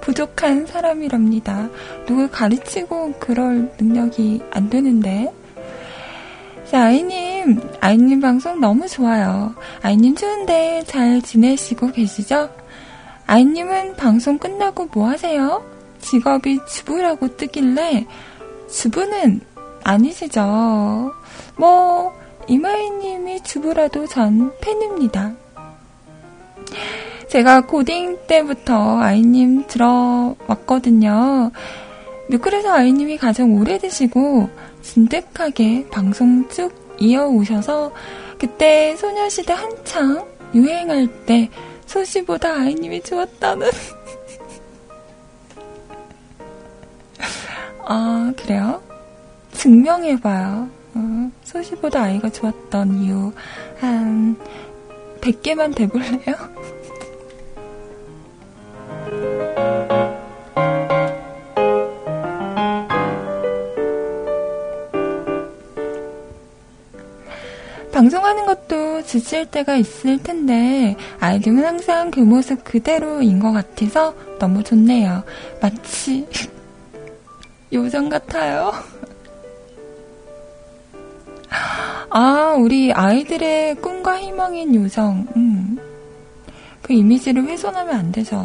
부족한 사람이랍니다. 누굴 가르치고 그럴 능력이 안 되는데. 자, 아이님 아이님 방송 너무 좋아요. 아이님 추운데 잘 지내시고 계시죠? 아이님은 방송 끝나고 뭐 하세요? 직업이 주부라고 뜨길래. 주부는 아니시죠. 뭐 이마이님이 주부라도 전 팬입니다. 제가 고딩 때부터 아이님 들어왔거든요. 뮤클에서 아이님이 가장 오래되시고 진득하게 방송 쭉 이어오셔서 그때 소녀시대 한창 유행할 때 소시보다 아이님이 좋았다는 아, 그래요? 증명해봐요. 어, 소시보다 아이가 좋았던 이유 한 백 개만 대볼래요? 방송하는 것도 지칠 때가 있을 텐데 아이들은 항상 그 모습 그대로인 것 같아서 너무 좋네요. 마치 요정 같아요. 아, 우리 아이들의 꿈과 희망인 요정. 음. 그 이미지를 훼손하면 안 되죠.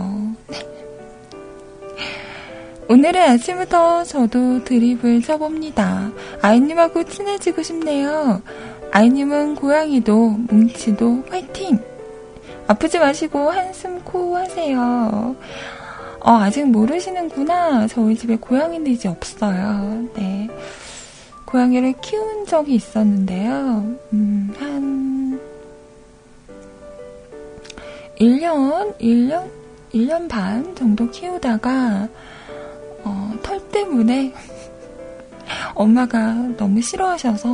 오늘은 아침부터 저도 드립을 쳐봅니다. 아이님하고 친해지고 싶네요. 아이님은 고양이도 뭉치도 화이팅! 아프지 마시고 한숨 코 하세요. 어, 아직 모르시는구나. 저희 집에 고양이는 이제 없어요. 네. 고양이를 키운 적이 있었는데요. 음, 한, 일 년? 일 년? 일 년 반 정도 키우다가, 어, 털 때문에 엄마가 너무 싫어하셔서,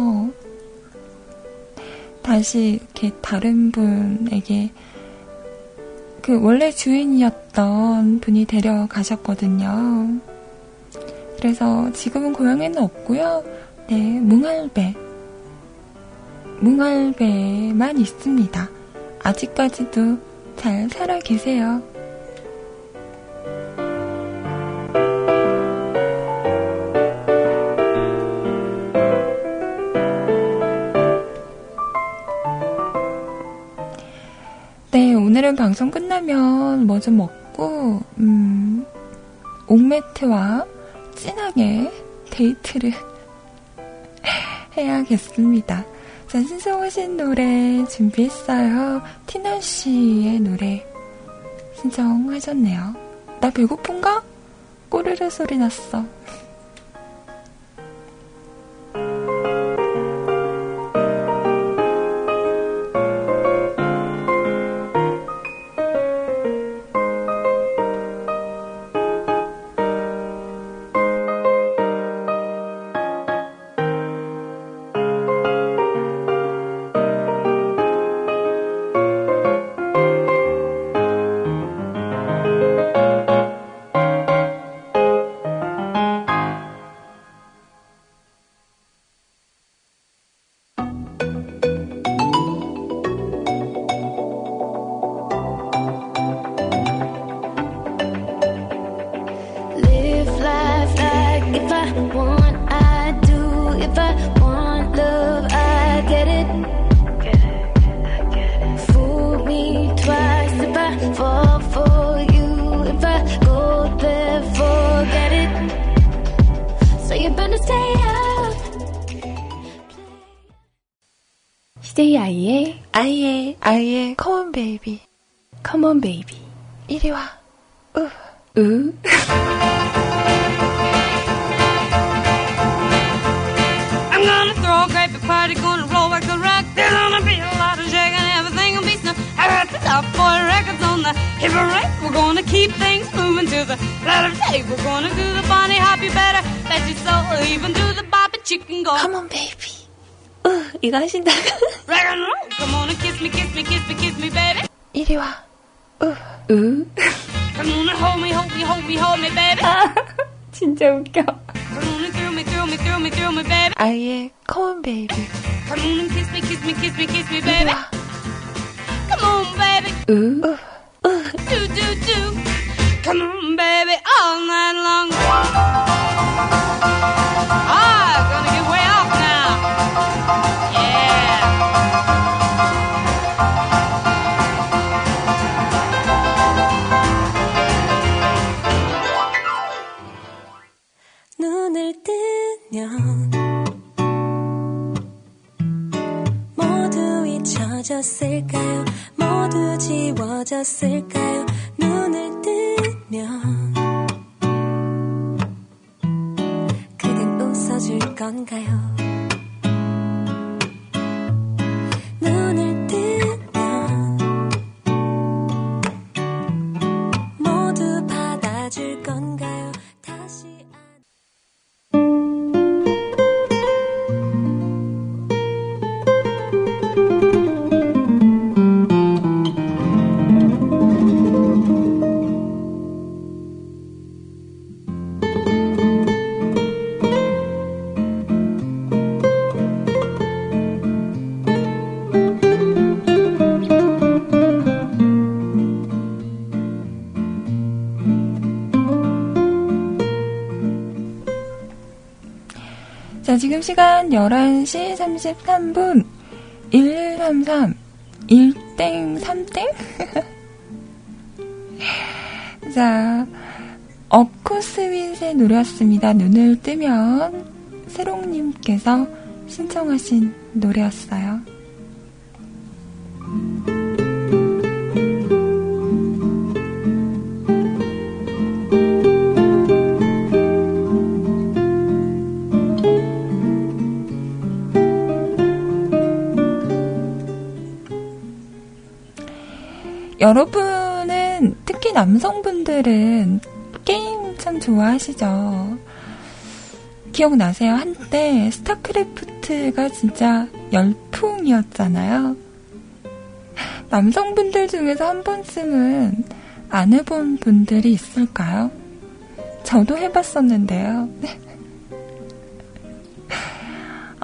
다시 이렇게 다른 분에게 그 원래 주인이었던 분이 데려가셨거든요. 그래서 지금은 고양이는 없고요. 네, 뭉알배. 뭉알배만 있습니다. 아직까지도 잘 살아 계세요. 오늘은 방송 끝나면 뭐 좀 먹고 음, 옥매트와 진하게 데이트를 해야겠습니다. 자, 신청하신 노래 준비했어요. 티나씨의 노래 신청하셨네요. 나 배고픈가? 꼬르르 소리 났어. 씨제이 아이의 아이의 아이의 컴온 베이비 컴온 베이비 이리 와 으 으 I'm gonna throw a great big party gonna roll like a rock there's gonna be a lot of shaking everything will be snug I got the top boy records on the hip and right we're gonna keep things moving to the right of day we're gonna do the bunny hop you better bet your soul even do the bop and chicken go Come on baby 이거 하신다고 이리 와 으. 아, 진짜 웃겨. 아이의 Come on baby 이리 와 으. 으. Come on baby all night long Ah, gonna get way off now 모두 잊혀졌을까요? 모두 지워졌을까요? 눈을 뜨면 그댄 웃어줄 건가요? 눈을 뜨면 모두 받아줄 건가요? 다시 시간 열한 시 삼십삼 분 일일삼삼 일땡 삼땡? 자, 업코스윗의 노래였습니다. 눈을 뜨면. 세롱님께서 신청하신 노래였어요. 여러분은 특히 남성분들은 게임 참 좋아하시죠. 기억나세요? 한때 스타크래프트가 진짜 열풍이었잖아요. 남성분들 중에서 한 번쯤은 안 해본 분들이 있을까요? 저도 해봤었는데요.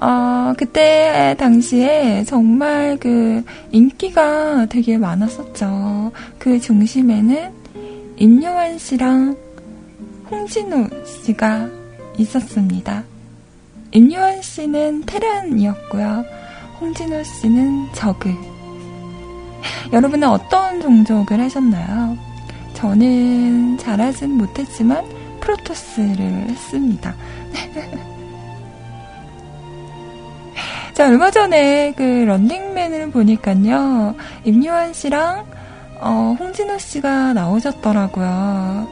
어, 그때 당시에 정말 그 인기가 되게 많았었죠. 그 중심에는 임요환 씨랑 홍진호 씨가 있었습니다. 임요환 씨는 테란이었고요. 홍진호 씨는 저그. 여러분은 어떤 종족을 하셨나요? 저는 잘하진 못했지만 프로토스를 했습니다. 자, 얼마 전에 그 런닝맨을 보니까요, 임요환 씨랑 어, 홍진호 씨가 나오셨더라고요.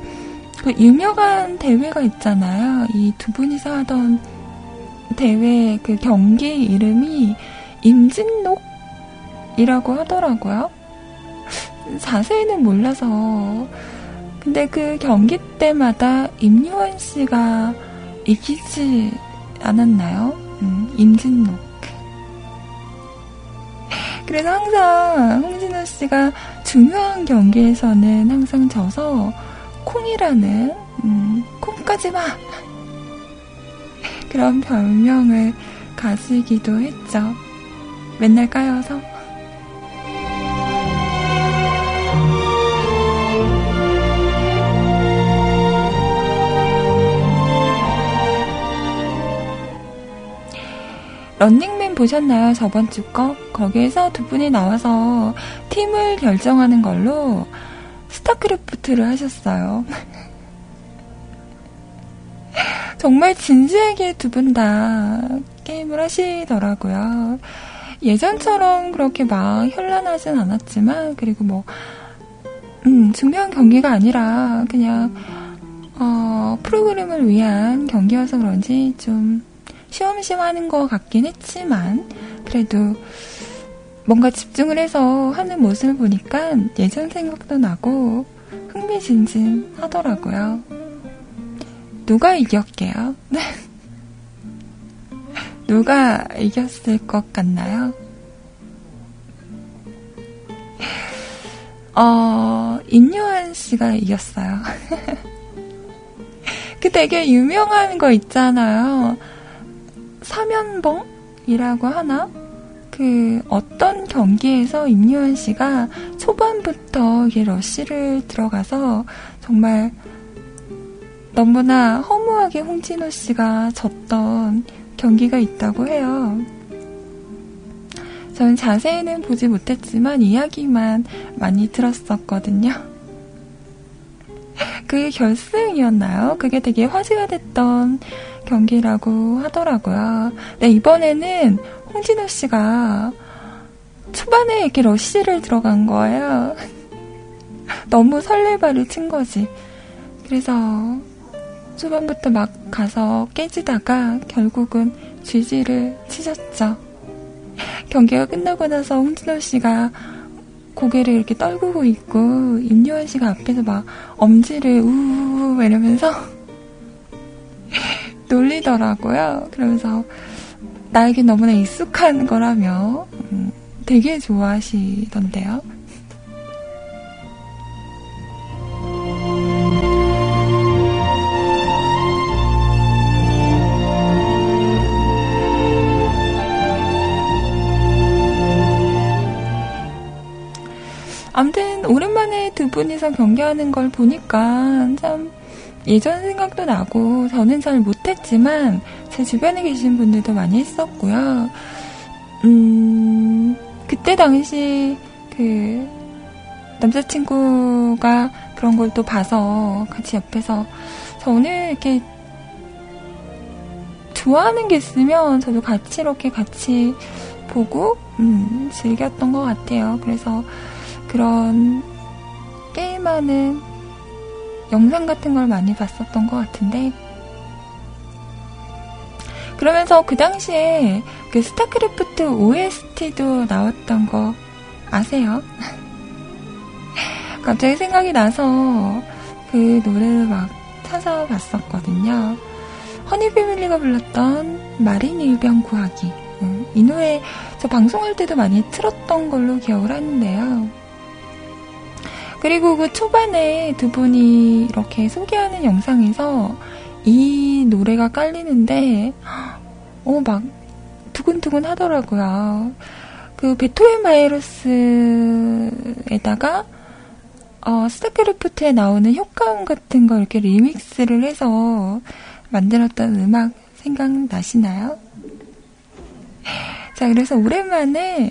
그 유명한 대회가 있잖아요. 이 두 분이서 하던 대회 그 경기 이름이 임진록이라고 하더라고요. 자세히는 몰라서. 근데 그 경기 때마다 임요환 씨가 이기지 않았나요? 음, 임진록. 그래서 항상 홍진호 씨가 중요한 경기에서는 항상 져서 콩이라는 음, 콩까지 마! 그런 별명을 가지기도 했죠. 맨날 까여서. 런닝맨 보셨나요? 저번 주 거? 거기에서 두 분이 나와서 팀을 결정하는 걸로 스타크래프트를 하셨어요. 정말 진지하게 두 분 다 게임을 하시더라고요. 예전처럼 그렇게 막 현란하진 않았지만, 그리고 뭐 음, 중요한 경기가 아니라 그냥 어, 프로그램을 위한 경기여서 그런지 좀 쉬엄쉬엄 하는 것 같긴 했지만, 그래도 뭔가 집중을 해서 하는 모습을 보니까 예전 생각도 나고 흥미진진 하더라고요. 누가 이겼게요? 누가 이겼을 것 같나요? 어, 임요환 씨가 이겼어요. 그 되게 유명한 거 있잖아요. 사면봉이라고 하나? 그 어떤 경기에서 임요환 씨가 초반부터 이 러쉬를 들어가서 정말 너무나 허무하게 홍진호 씨가 졌던 경기가 있다고 해요. 저는 자세히는 보지 못했지만 이야기만 많이 들었었거든요. 그게 결승이었나요? 그게 되게 화제가 됐던 경기라고 하더라고요. 네, 이번에는 홍진호 씨가 초반에 이렇게 러쉬를 들어간 거예요. 너무 설레발을 친 거지. 그래서 초반부터 막 가서 깨지다가 결국은 쥐지를 치셨죠. 경기가 끝나고 나서 홍진호 씨가 고개를 이렇게 떨구고 있고, 임요환 씨가 앞에서 막 엄지를 우우우 이러면서 놀리더라고요. 그러면서 나에게 너무나 익숙한 거라며 음, 되게 좋아하시던데요. 아무튼 오랜만에 두 분이서 경기하는 걸 보니까 참 예전 생각도 나고 저는 잘 못했지만 제 주변에 계신 분들도 많이 했었고요. 음, 그때 당시 그 남자친구가 그런 걸 또 봐서 같이 옆에서 저 오늘 이렇게 좋아하는 게 있으면 저도 같이 이렇게 같이 보고 음, 즐겼던 것 같아요. 그래서 그런 게임하는 영상 같은 걸 많이 봤었던 것 같은데, 그러면서 그 당시에 그 스타크래프트 오에스티도 나왔던 거 아세요? 갑자기 생각이 나서 그 노래를 막 찾아봤었거든요. 허니패밀리가 불렀던 마린 일병 구하기. 음, 이 노래 저 방송할 때도 많이 틀었던 걸로 기억을 하는데요. 그리고 그 초반에 두 분이 이렇게 소개하는 영상에서 이 노래가 깔리는데 어, 막 두근두근 하더라고요. 그 베토벤 바이러스에다가 어, 스타크래프트에 나오는 효과음 같은 걸 이렇게 리믹스를 해서 만들었던 음악 생각나시나요? 자, 그래서 오랜만에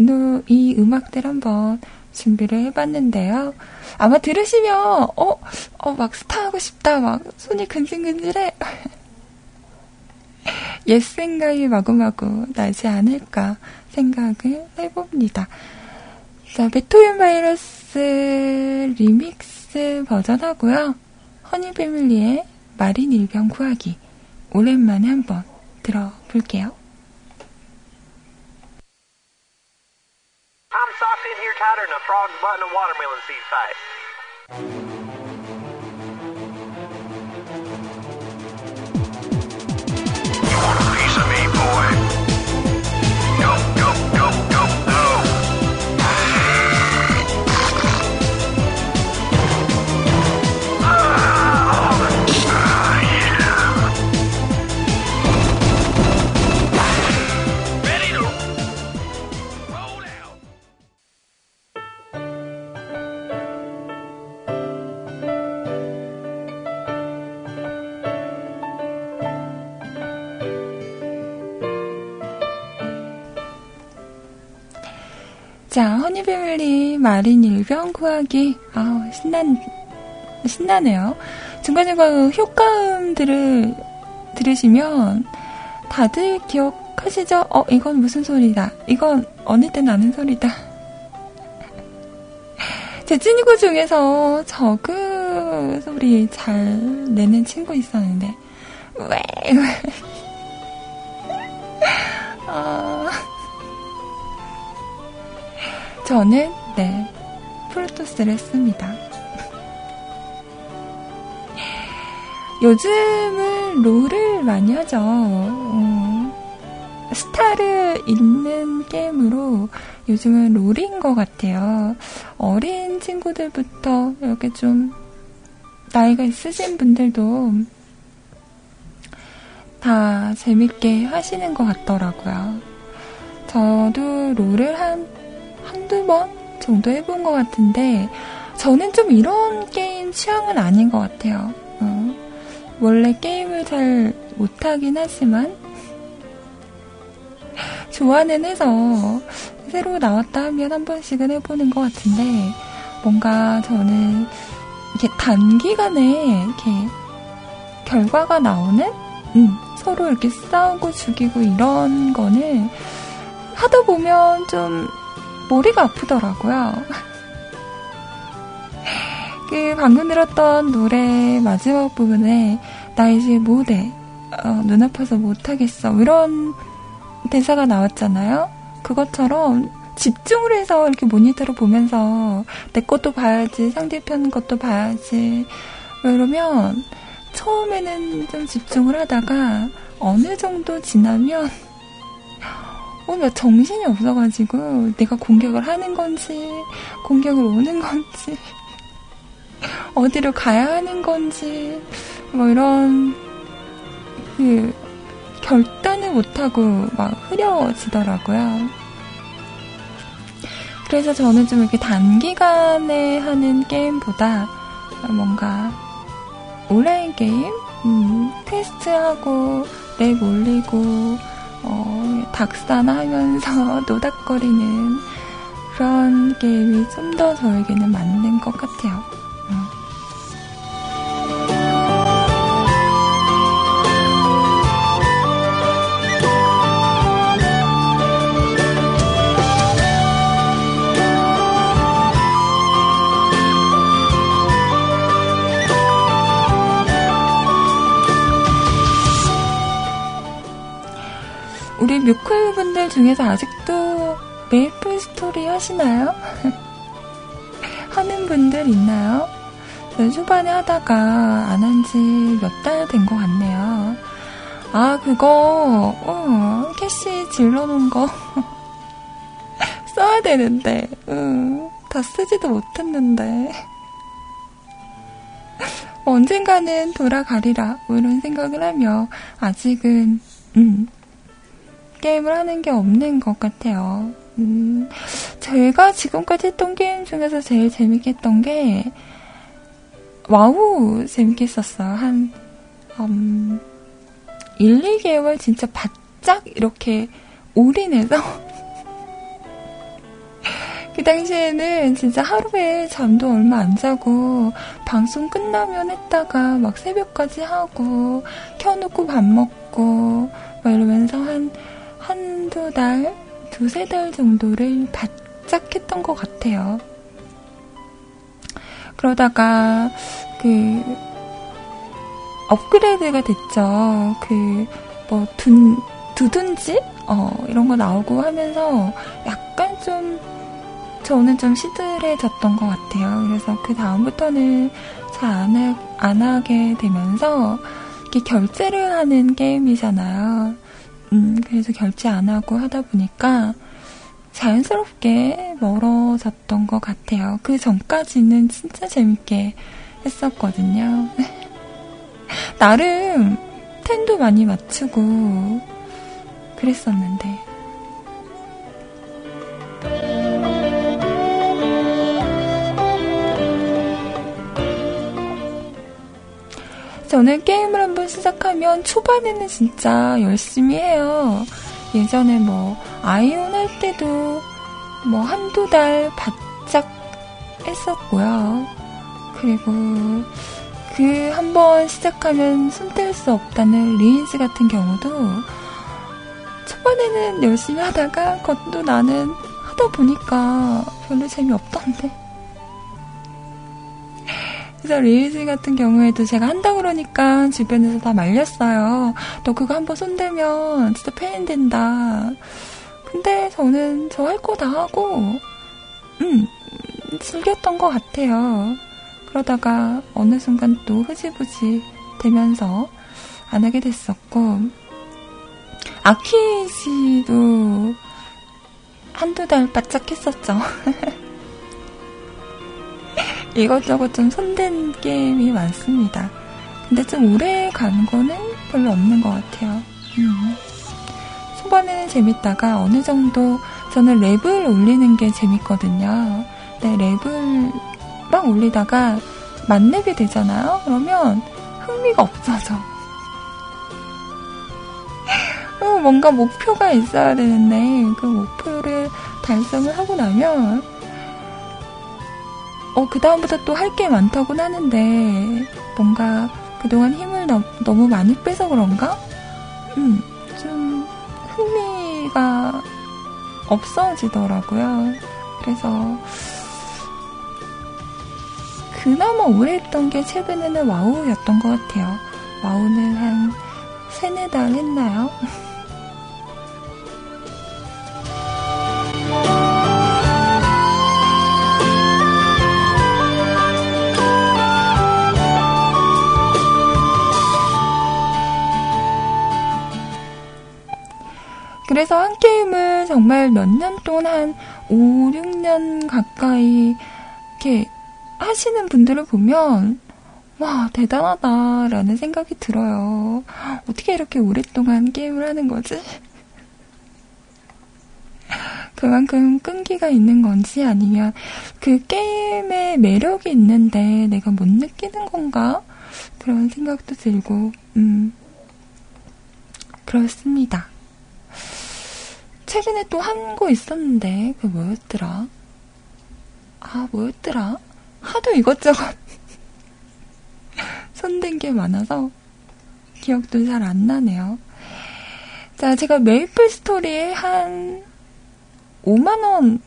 이 음악들 한번 준비를 해봤는데요. 아마 들으시면 어? 어? 막 스타하고 싶다. 막 손이 근질근질해. 옛 생각이 마구마구 나지 않을까 생각을 해봅니다. 자, 베토벤 바이러스 리믹스 버전하고요. 허니패밀리의 마린 일병 구하기. 오랜만에 한번 들어볼게요. I'm socked in here tighter than a frog's butt in a watermelon seed fight. You want a piece of me, boy? Go, go, go, go, go. 자, 허니패밀리 마린 일병 구하기. 아, 신난 신나네요. 중간중간 효과음들을 들으시면 다들 기억하시죠? 어, 이건 무슨 소리다. 이건 어느 때 나는 소리다. 제 친구 중에서 저그 소리 잘 내는 친구 있었는데 왜? 아. 저는 네 플루토스를 씁니다. 요즘은 롤을 많이 하죠. 음, 스타를 잇는 게임으로 요즘은 롤인 것 같아요. 어린 친구들부터 이렇게 좀 나이가 있으신 분들도 다 재밌게 하시는 것 같더라고요. 저도 롤을 한 한두 번 정도 해본 것 같은데 저는 좀 이런 게임 취향은 아닌 것 같아요. 어. 원래 게임을 잘 못하긴 하지만 좋아는 해서 새로 나왔다 하면 한 번씩은 해보는 것 같은데, 뭔가 저는 이렇게 단기간에 이렇게 결과가 나오는 음, 서로 이렇게 싸우고 죽이고 이런 거는 하다 보면 좀 머리가 아프더라고요. 그 방금 들었던 노래 마지막 부분에 나 이제 못해, 어, 눈 아파서 못하겠어 이런 대사가 나왔잖아요. 그것처럼 집중을 해서 이렇게 모니터를 보면서 내 것도 봐야지 상대편 것도 봐야지 이러면 처음에는 좀 집중을 하다가 어느 정도 지나면 어, 나 정신이 없어가지고 내가 공격을 하는 건지 공격을 오는 건지 어디로 가야 하는 건지 뭐 이런 그 결단을 못하고 막 흐려지더라고요. 그래서 저는 좀 이렇게 단기간에 하는 게임보다 뭔가 온라인 게임 음, 테스트하고 렉 올리고 어, 닥산하면서 노닥거리는 그런 게임이 좀 더 저에게는 맞는 것 같아요. 음. 우리 뮤클분들 중에서 아직도 메이플 스토리 하시나요? 하는 분들 있나요? 네, 초반에 하다가 안 한 지 몇 달 된 것 같네요. 아, 그거, 어, 캐시 질러놓은 거 써야 되는데, 응, 다 쓰지도 못했는데. 언젠가는 돌아가리라, 뭐 이런 생각을 하며, 아직은, 음. 게임을 하는 게 없는 것 같아요. 음, 제가 지금까지 했던 게임 중에서 제일 재밌게 했던 게 와우 재밌게 했었어요. 한 음, 일, 이 개월 진짜 바짝 이렇게 올인해서 그 당시에는 진짜 하루에 잠도 얼마 안 자고 방송 끝나면 했다가 막 새벽까지 하고 켜놓고 밥 먹고 막 이러면서 한 한두 달, 두세 달 정도를 바짝 했던 것 같아요. 그러다가 그 업그레이드가 됐죠. 그 뭐 둔, 두둔지? 어, 이런 거 나오고 하면서 약간 좀 저는 좀 시들해졌던 것 같아요. 그래서 그 다음부터는 잘 안, 안 하게 되면서 이렇게 결제를 하는 게임이잖아요. 음, 그래서 결제 안 하고 하다 보니까 자연스럽게 멀어졌던 것 같아요. 그 전까지는 진짜 재밌게 했었거든요. 나름 텐도 많이 맞추고 그랬었는데. 저는 게임을 한번 시작하면 초반에는 진짜 열심히 해요. 예전에 뭐 아이온 할 때도 뭐 한두 달 바짝 했었고요. 그리고 그 한번 시작하면 손뗄 수 없다는 리인즈 같은 경우도 초반에는 열심히 하다가 그것도 나는 하다 보니까 별로 재미없던데. 그래서 리즈 같은 경우에도 제가 한다 그러니까 주변에서 다 말렸어요. 너 그거 한번 손대면 진짜 폐인 된다. 근데 저는 저 할 거 다 하고 음, 즐겼던 것 같아요. 그러다가 어느 순간 또 흐지부지 되면서 안 하게 됐었고 아키지도 한두 달 바짝 했었죠. 이것저것 좀 손댄 게임이 많습니다. 근데 좀 오래 간 거는 별로 없는 것 같아요. 음. 초반에는 재밌다가 어느 정도 저는 랩을 올리는 게 재밌거든요. 네, 랩을 막 올리다가 만렙이 되잖아요. 그러면 흥미가 없어져. 뭔가 목표가 있어야 되는데 그 목표를 달성을 하고 나면 어, 그다음부터 또 할 게 많다고는 하는데 뭔가 그동안 힘을 너, 너무 많이 빼서 그런가? 음, 좀 흥미가 없어지더라고요. 그래서 그나마 오래 했던 게 최근에는 와우였던 것 같아요. 와우는 한 세네 달 했나요? 그래서 한 게임을 정말 몇 년 동안 한 오, 육 년 가까이 이렇게 하시는 분들을 보면 와, 대단하다라는 생각이 들어요. 어떻게 이렇게 오랫동안 게임을 하는 거지? 그만큼 끈기가 있는 건지 아니면 그 게임의 매력이 있는데 내가 못 느끼는 건가? 그런 생각도 들고, 음, 그렇습니다. 최근에 또 한 거 있었는데, 그 뭐였더라? 아, 뭐였더라? 하도 이것저것 손댄 게 많아서 기억도 잘 안 나네요. 자, 제가 메이플 스토리에 한 오만 원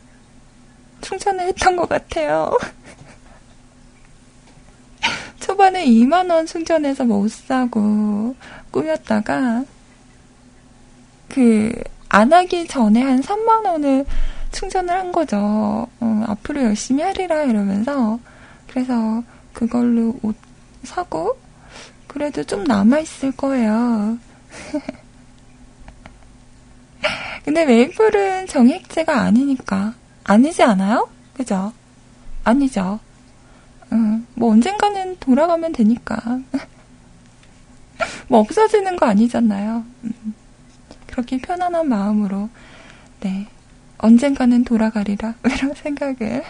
충전을 했던 것 같아요. 초반에 이만 원 충전해서 못 사고 꾸몄다가 그 안 하기 전에 한 삼만 원을 충전을 한 거죠. 어, 앞으로 열심히 하리라 이러면서. 그래서 그걸로 옷 사고 그래도 좀 남아있을 거예요. 근데 메이플은 정액제가 아니니까. 아니지 않아요? 그죠? 아니죠. 음, 뭐 언젠가는 돌아가면 되니까. 뭐 없어지는 거 아니잖아요. 음, 그렇게 편안한 마음으로 네 언젠가는 돌아가리라 이런 생각을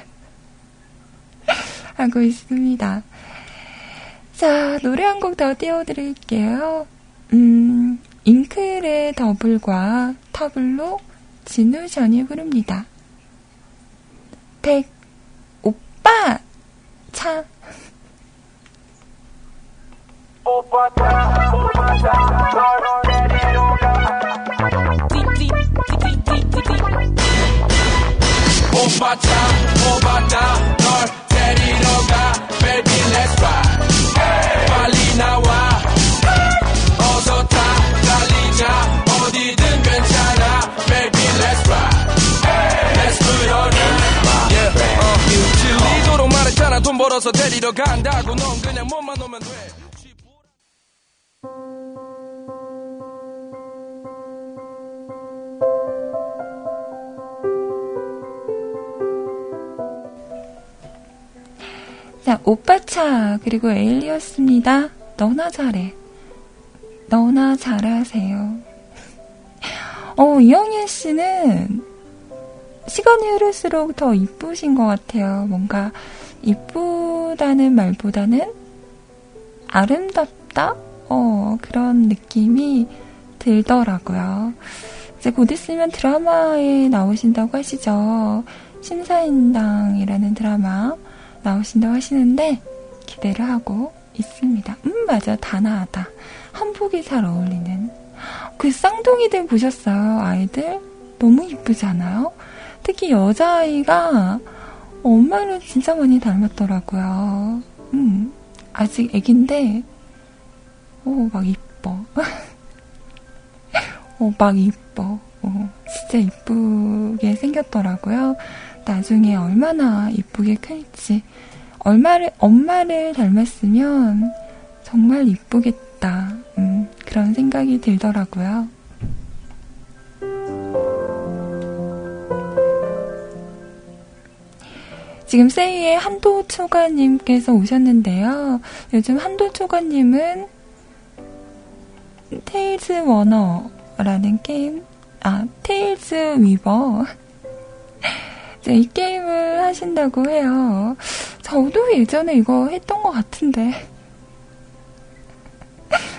하고 있습니다. 자, 노래 한 곡 더 띄워드릴게요. 음, 잉클의 더블과 타블로 진우션이 부릅니다. 백 오빠 차 오빠 차 오빠 차 너로 데리러 가 오빠 차 오빠 차 널 데리러 가 baby let's ride hey! 빨리 나와 hey! 어서 타 달리자 어디든 괜찮아 baby let's ride hey! let's do your yeah, uh, 진리도로 말했잖아 돈 벌어서 데리러 간다고 넌 그냥 몸만 오면 돼. 자, 오빠차 그리고 에일리였습니다. 너나 잘해. 너나 잘하세요. 어, 이영애 씨는 시간이 흐를수록 더 이쁘신 것 같아요. 뭔가 이쁘다는 말보다는 아름답다? 어, 그런 느낌이 들더라고요. 이제 곧 있으면 드라마에 나오신다고 하시죠. 심사인당이라는 드라마 나오신다고 하시는데 기대를 하고 있습니다. 음, 맞아. 다나하다. 한복이 잘 어울리는 그 쌍둥이들 보셨어요? 아이들? 너무 이쁘지 않아요? 특히 여자아이가 엄마를 진짜 많이 닮았더라고요. 음, 아직 애기인데 오, 막 이뻐. 오, 막 이뻐. 오, 진짜 이쁘게 생겼더라고요. 나중에 얼마나 이쁘게 클지. 얼마를, 엄마를 닮았으면 정말 이쁘겠다. 음, 그런 생각이 들더라고요. 지금 세이의 한도초가님께서 오셨는데요. 요즘 한도초가님은 테일즈 워너라는 게임, 아, 테일즈 위버. 이제 이 게임을 하신다고 해요. 저도 예전에 이거 했던 것 같은데.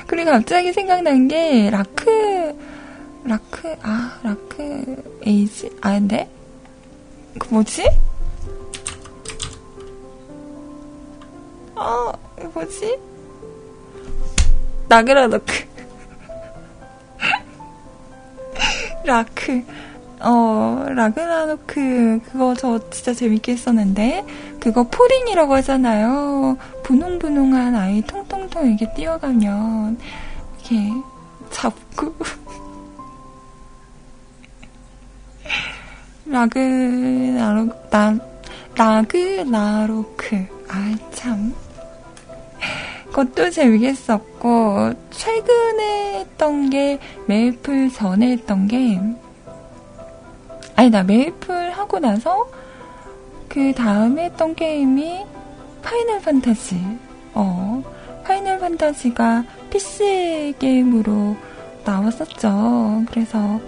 그리고 갑자기 생각난 게, 라크, 라크, 아, 라크, 에이지? 아, 근데? 그 뭐지? 아, 이거 뭐지? 나그라 너크. 라크, 어, 라그나노크, 그거 저 진짜 재밌게 했었는데, 그거 포링이라고 하잖아요. 분홍분홍한 아이 통통통 이렇게 뛰어가면, 이렇게 잡고. 라그나로, 나, 라그나로크. 아이, 참. 그것도 재밌게 했었고, 최근에 했던 게, 메이플 전에 했던 게, 아니, 나 메이플 하고 나서, 그 다음에 했던 게임이, 파이널 판타지. 어, 파이널 판타지가 피씨 게임으로 나왔었죠. 그래서,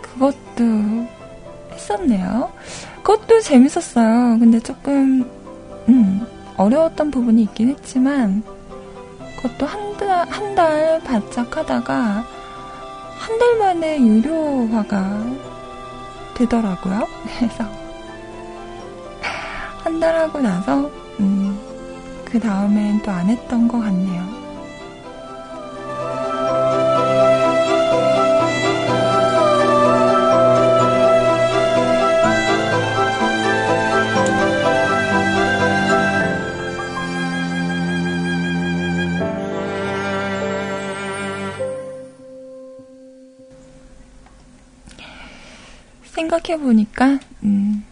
그것도 했었네요. 그것도 재밌었어요. 근데 조금, 음, 어려웠던 부분이 있긴 했지만, 그것도 한 달, 한 달 바짝 하다가 한 달 만에 유료화가 되더라고요. 그래서 한 달 하고 나서 음, 그 다음엔 또 안 했던 것 같네요. 생각해보니까 음,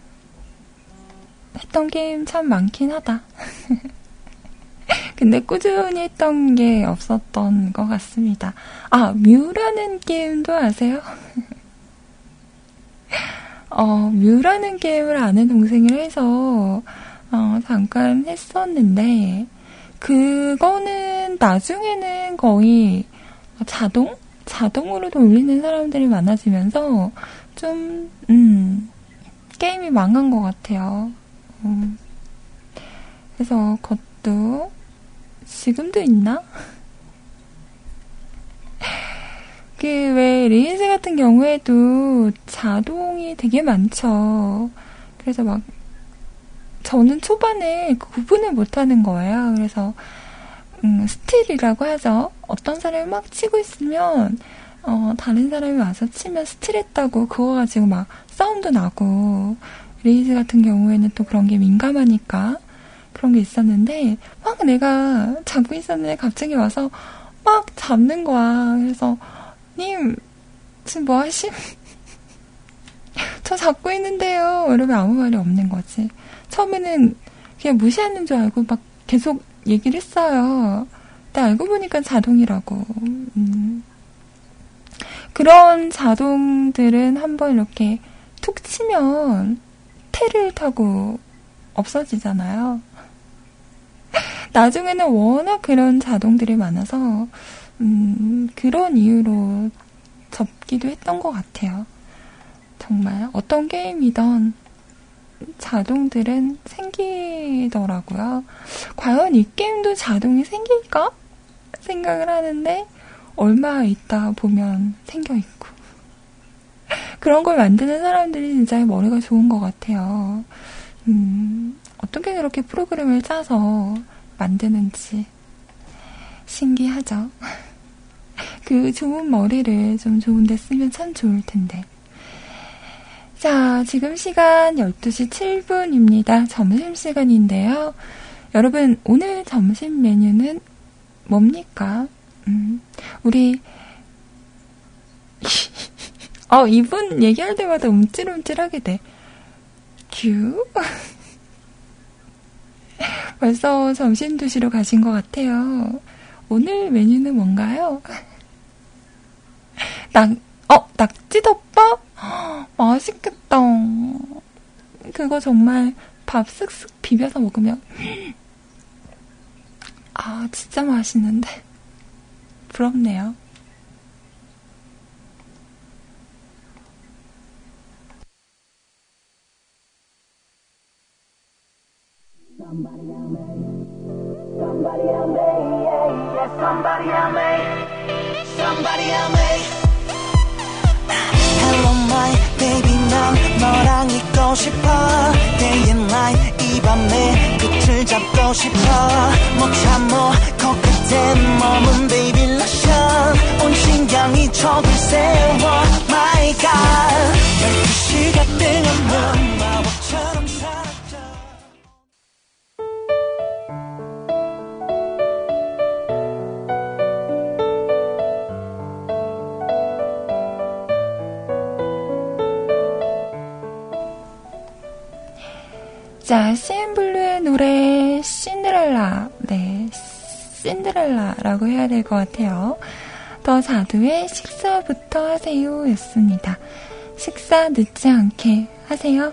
했던 게임 참 많긴 하다. 근데 꾸준히 했던 게 없었던 것 같습니다. 아, 뮤라는 게임도 아세요? 어, 뮤라는 게임을 아는 동생이라 해서 어, 잠깐 했었는데 그거는 나중에는 거의 자동? 자동으로 돌리는 사람들이 많아지면서 좀, 음, 게임이 망한 것 같아요. 음, 그래서 그것도 지금도 있나? 그 왜 릴스 같은 경우에도 자동이 되게 많죠. 그래서 막 저는 초반에 구분을 못하는 거예요. 그래서 음, 스틸이라고 하죠. 어떤 사람이 막 치고 있으면 어, 다른 사람이 와서 치면 스틸했다고 그거 가지고 막 싸움도 나고, 레이즈 같은 경우에는 또 그런 게 민감하니까 그런 게 있었는데 막 내가 잡고 있었는데 갑자기 와서 막 잡는 거야. 그래서 님 지금 뭐 하심? 저 잡고 있는데요. 이러면 아무 말이 없는 거지. 처음에는 그냥 무시하는 줄 알고 막 계속 얘기를 했어요. 근데 알고 보니까 자동이라고. 음. 그런 자동들은 한번 이렇게 툭 치면 테를 타고 없어지잖아요. 나중에는 워낙 그런 자동들이 많아서 음, 그런 이유로 접기도 했던 것 같아요. 정말 어떤 게임이던 자동들은 생기더라고요. 과연 이 게임도 자동이 생길까? 생각을 하는데 얼마 있다 보면 생겨있고 그런 걸 만드는 사람들이 진짜 머리가 좋은 것 같아요. 음, 어떻게 그렇게 프로그램을 짜서 만드는지 신기하죠. 그 좋은 머리를 좀 좋은 데 쓰면 참 좋을 텐데. 자, 지금 시간 열두 시 칠 분입니다. 점심시간인데요. 여러분, 오늘 점심 메뉴는 뭡니까? 음, 우리 어, 이분 얘기할 때마다 움찔움찔하게 돼. 큐? 벌써 점심 드시러 가신 것 같아요. 오늘 메뉴는 뭔가요? 낙, 어, 낙지덮밥? 맛있겠다. 그거 정말 밥 쓱쓱 비벼서 먹으면 아 진짜 맛있는데 부럽네요. My baby 난 너랑 있고 싶어 Day and night 이 밤의 끝을 잡고 싶어 못 참어 코끝엔 머문 baby lotion 온 신경이 촉을 세워 My God 열두 시가 뜨는 넌 마법처럼 사라져 자, 씨앤블루의 노래 신데렐라, 네, 신데렐라라고 해야 될 것 같아요. 더 자두의 식사부터 하세요 였습니다. 식사 늦지 않게 하세요.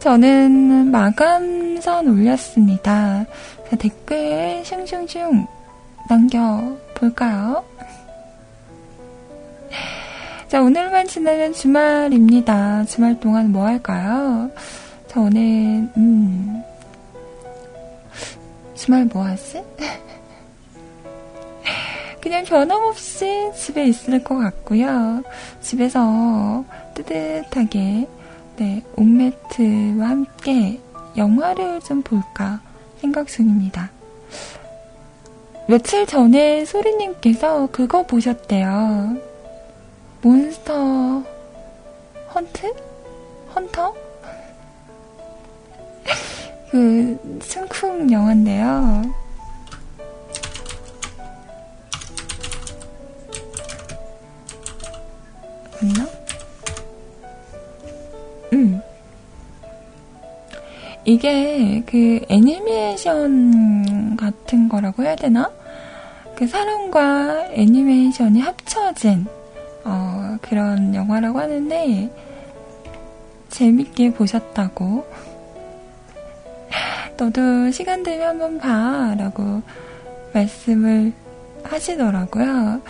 저는 마감선 올렸습니다. 자, 댓글 슝슝슝 남겨볼까요? 자, 오늘만 지나면 주말입니다. 주말 동안 뭐 할까요? 저는 음, 주말 뭐하지? 그냥 변함없이 집에 있을 것 같고요. 집에서 뜨뜻하게 네, 온매트와 함께 영화를 좀 볼까 생각 중입니다. 며칠 전에 소리님께서 그거 보셨대요. 몬스터 헌트? 헌터? 그 승쿵 영화인데요. 맞나? 음. 이게 그 애니메이션 같은 거라고 해야 되나? 그 사람과 애니메이션이 합쳐진 어, 그런 영화라고 하는데 재밌게 보셨다고 너도 시간 되면 한번 봐 라고 말씀을 하시더라고요.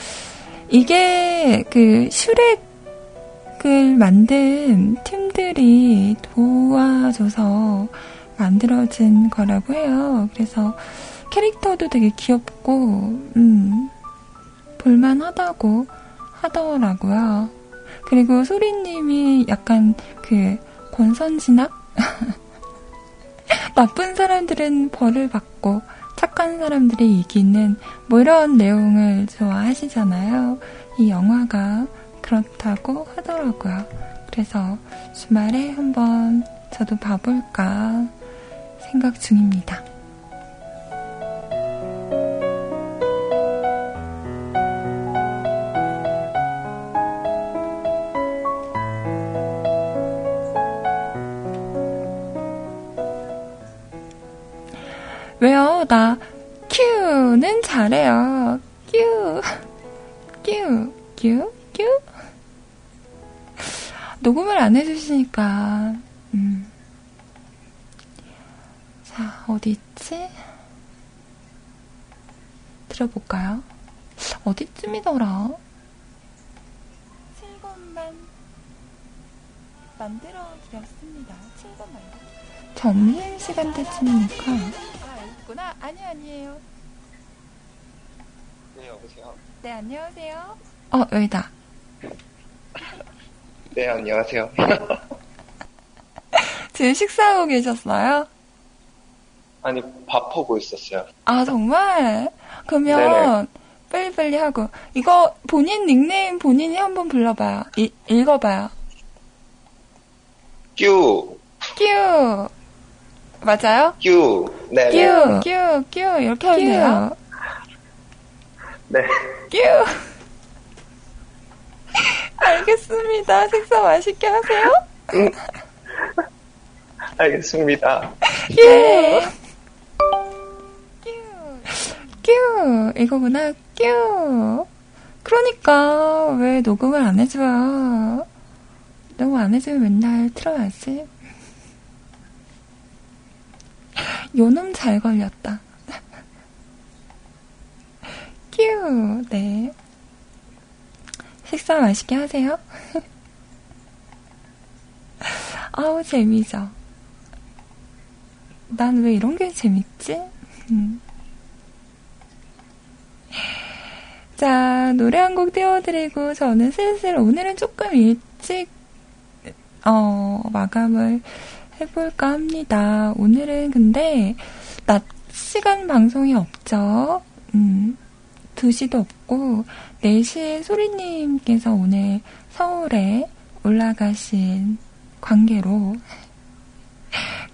이게 그 슈렉을 만든 팀들이 도와줘서 만들어진 거라고 해요. 그래서 캐릭터도 되게 귀엽고 음, 볼만하다고 하더라고요. 그리고 소리님이 약간 그 권선지나 나쁜 사람들은 벌을 받고 착한 사람들이 이기는 뭐 이런 내용을 좋아하시잖아요. 이 영화가 그렇다고 하더라고요. 그래서 주말에 한번 저도 봐볼까 생각 중입니다. 왜요? 나 큐는 잘해요. 큐, 큐, 큐, 큐. 녹음을 안 해주시니까. 음. 자, 어디 있지? 들어볼까요? 어디쯤이더라? 칠 번만 만들어드렸습니다. 칠 번만. 점심시간 때쯤이니까. 구나 아니 아니에요. 네 여보세요. 네 안녕하세요. 어 여기다. 네 안녕하세요. 지금 식사하고 계셨어요? 아니 밥하고 있었어요. 아 정말? 그러면 네네. 빨리빨리 하고 이거 본인 닉네임 본인이 한번 불러봐요. 이, 읽어봐요. 뀨. 뀨. 맞아요? 뀨. 네. 뀨, 뀨, 뀨. 이렇게 하면 돼요. 네. 뀨. 알겠습니다. 식사 맛있게 하세요. 음. 알겠습니다. 뀨. 네. 뀨. 뀨. 이거구나. 뀨. 그러니까 왜 녹음을 안 해줘요? 녹음 안 해주면 맨날 틀어야지. 요놈 잘 걸렸다. 뀨. 네. 식사 맛있게 하세요. 아우 재미죠. 난 왜 이런 게 재밌지? 음. 자 노래 한 곡 띄워드리고 저는 슬슬 오늘은 조금 일찍 어 마감을 해볼까 합니다. 오늘은 근데 낮 시간 방송이 없죠. 음, 두 시도 없고 네 시에 소리님께서 오늘 서울에 올라가신 관계로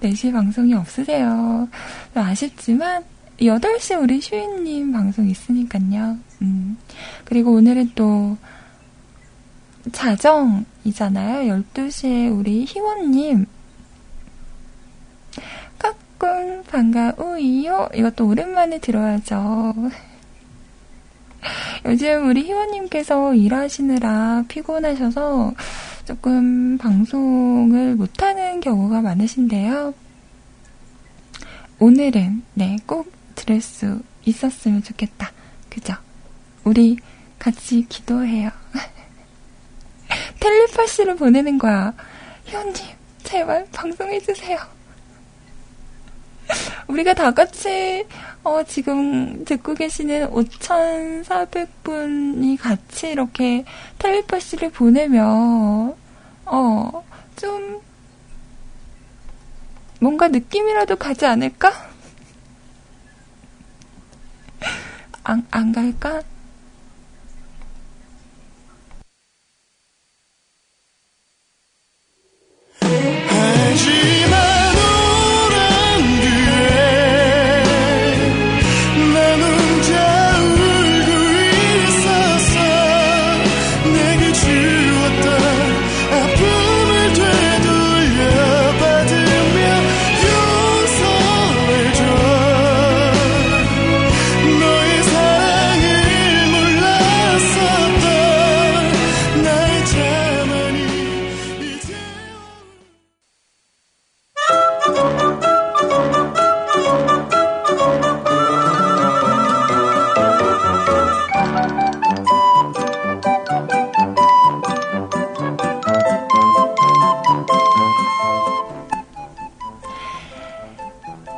네 시 방송이 없으세요. 아쉽지만 여덟 시 우리 슈이님 방송 있으니까요. 음, 그리고 오늘은 또 자정이잖아요. 열두 시에 우리 희원님 꿍 반가우이요. 이것도 오랜만에 들어야죠. 요즘 우리 희원님께서 일하시느라 피곤하셔서 조금 방송을 못하는 경우가 많으신데요. 오늘은 네, 꼭 들을 수 있었으면 좋겠다. 그죠? 우리 같이 기도해요. 텔레파시를 보내는 거야. 희원님 제발 방송해주세요. 우리가 다 같이 어, 지금 듣고 계시는 오천사백 분이 같이 이렇게 텔레파시를 보내면 어, 좀 뭔가 느낌이라도 가지 않을까? 안, 안 갈까?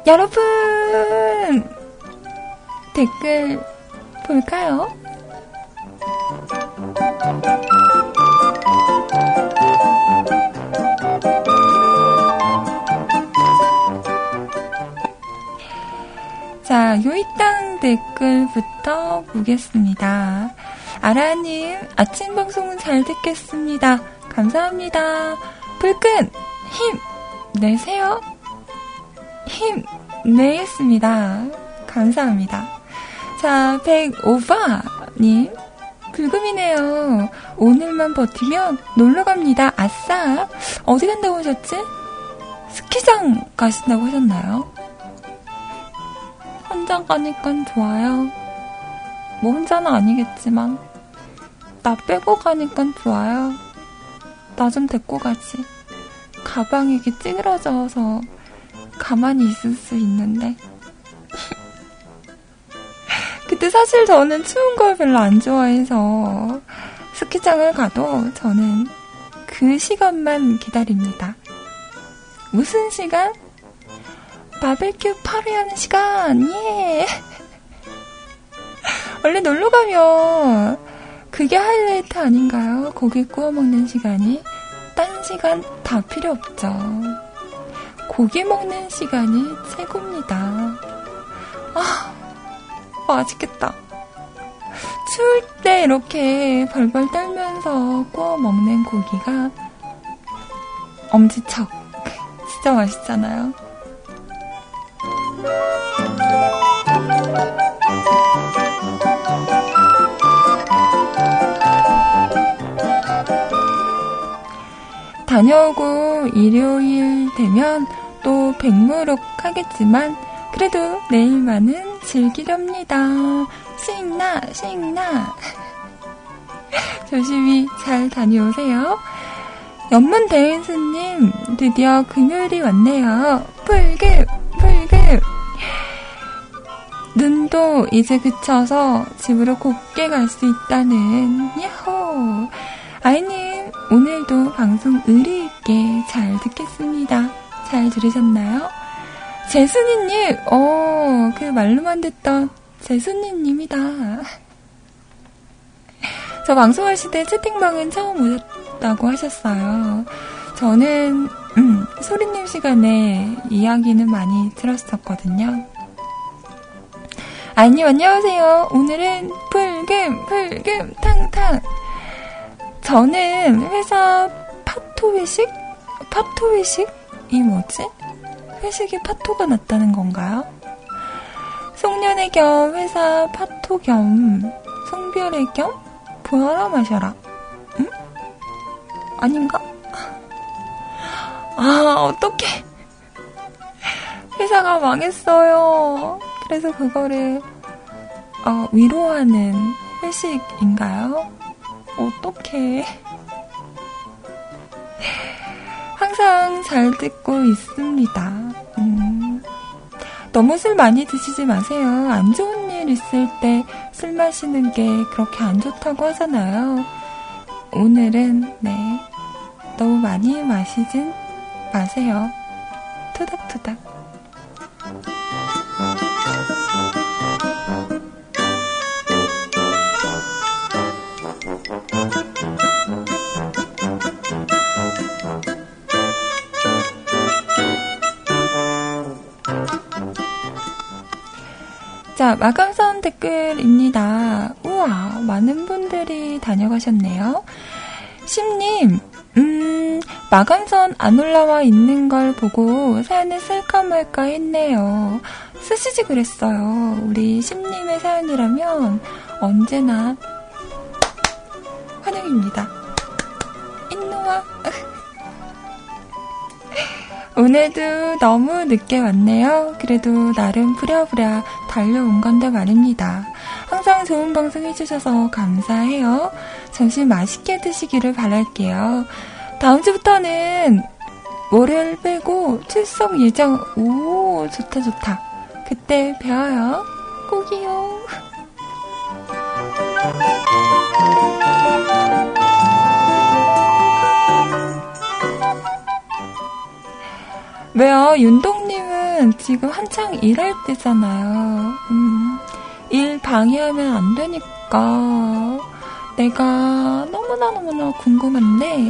여러분, 댓글 볼까요? 자, 요이땅 댓글부터 보겠습니다. 아라님, 아침 방송은 잘 듣겠습니다. 감사합니다. 불끈, 힘, 내세요. 힘, 내겠습니다. 감사합니다. 자, 백오바님. 불금이네요. 오늘만 버티면 놀러갑니다. 아싸. 어디 간다고 하셨지? 스키장 가신다고 하셨나요? 혼자 가니까 좋아요. 뭐 혼자는 아니겠지만 나 빼고 가니까 좋아요. 나 좀 데리고 가지. 가방이 이렇게 찌그러져서 가만히 있을 수 있는데 그때 사실 저는 추운 걸 별로 안 좋아해서 스키장을 가도 저는 그 시간만 기다립니다. 무슨 시간? 바베큐 파리하는 시간! 예! 원래 놀러 가면 그게 하이라이트 아닌가요? 고기 구워 먹는 시간이? 딴 시간 다 필요 없죠. 고기 먹는 시간이 최고입니다. 아, 맛있겠다. 추울 때 이렇게 벌벌 떨면서 구워 먹는 고기가 엄지척. 진짜 맛있잖아요. 다녀오고 일요일 되면 또 백무룩 하겠지만 그래도 내일만은 즐기렵니다. 신나 신나. 조심히 잘 다녀오세요. 연문대행수님, 드디어 금요일이 왔네요. 불금 불금. 눈도 이제 그쳐서 집으로 곱게 갈 수 있다는 야호. 아이님, 오늘도 방송 의리있게 잘 듣겠습니다. 잘 들으셨나요? 재순이님, 어, 그 말로만 듣던 재순이님이다. 저 방송하실 때 채팅방은 처음 오셨다고 하셨어요. 저는 음, 소리님 시간에 이야기는 많이 들었었거든요. 아이님, 안녕하세요. 오늘은 불금, 불금, 탕탕. 저는 회사 파토 회식? 파토 회식이 뭐지? 회식에 파토가 났다는 건가요? 송년회 겸 회사 파토 겸 송별회 겸 부하라 마셔라. 응? 아닌가? 아, 어떡해. 회사가 망했어요. 그래서 그거를 어, 위로하는 회식인가요? 어떡해. 항상 잘 듣고 있습니다. 음, 너무 술 많이 드시지 마세요. 안 좋은 일 있을 때 술 마시는 게 그렇게 안 좋다고 하잖아요. 오늘은 네, 너무 많이 마시진 마세요. 토닥토닥. 자, 마감선 댓글입니다. 우와, 많은 분들이 다녀가셨네요. 심님, 음, 마감선 안 올라와 있는 걸 보고 사연을 쓸까 말까 했네요. 쓰시지 그랬어요. 우리 심님의 사연이라면 언제나 환영입니다. 인노아. 오늘도 너무 늦게 왔네요. 그래도 나름 부랴부랴 달려온 건데 말입니다. 항상 좋은 방송 해주셔서 감사해요. 점심 맛있게 드시기를 바랄게요. 다음 주부터는 월요일 빼고 출석 예정. 오, 좋다 좋다. 그때 뵈어요. 꼭이요. 왜요? 윤동님은 지금 한창 일할 때잖아요. 음, 일 방해하면 안 되니까. 내가 너무나 너무나 궁금한데,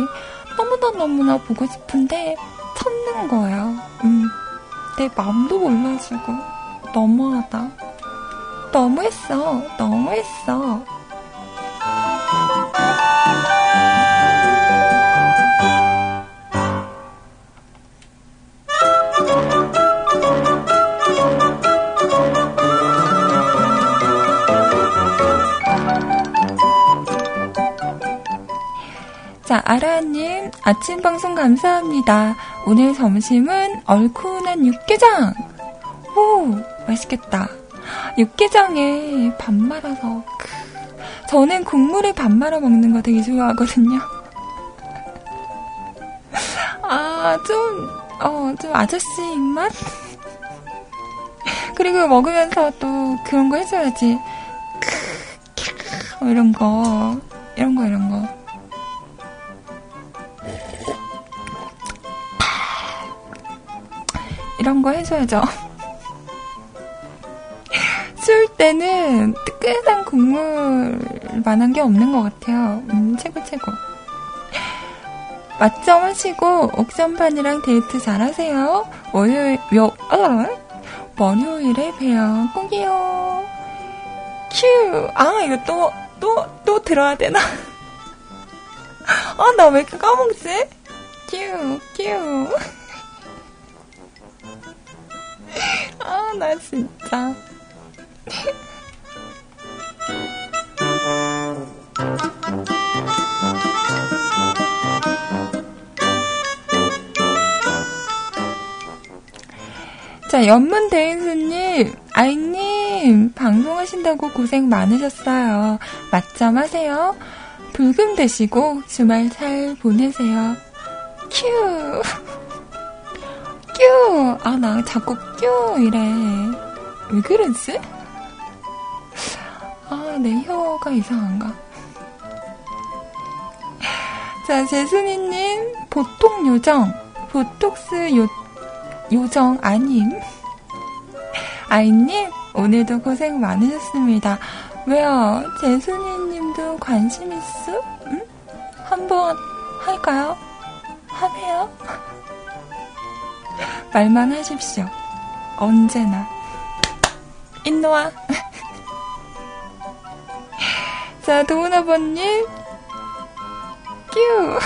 너무나 너무나 보고 싶은데 참는 거예요. 음, 내 마음도 몰라주고. 너무하다. 너무했어. 너무했어. 자, 아라님, 아침 방송 감사합니다. 오늘 점심은 얼큰한 육개장! 오, 맛있겠다. 육개장에 밥 말아서. 저는 국물에 밥 말아 먹는 거 되게 좋아하거든요. 아, 좀, 어, 좀 아저씨 입맛? 그리고 먹으면서 또 그런 거 해줘야지. 이런 거, 이런 거, 이런 거. 이런 거 해줘야죠. 추울 때는 뜨끈한 국물만한 게 없는 것 같아요. 음, 최고 최고. 맛점 하시고 옥션반이랑 데이트 잘하세요. 월요일, 요, 어, 월요일에 봬요. 꼭이요. 큐. 아, 이거 또, 또, 또 들어야 되나? 아, 나 왜 이렇게 까먹지? 큐, 큐. 아, 나 진짜. 자, 연문대행수님, 아이님, 방송하신다고 고생 많으셨어요. 맛점 하세요. 불금 되시고 주말 잘 보내세요. 큐! 뀨! 아, 나 자꾸 뀨! 이래. 왜 그러지? 아, 내 혀가 이상한가? 자, 재순이님, 보통 요정, 보톡스 요, 요정 아님. 아이님, 오늘도 고생 많으셨습니다. 왜요? 재순이님도 관심 있어? 응? 한번 할까요? 하네요? 말만 하십시오. 언제나. 인노아. 자, 도훈아버님. 뀨.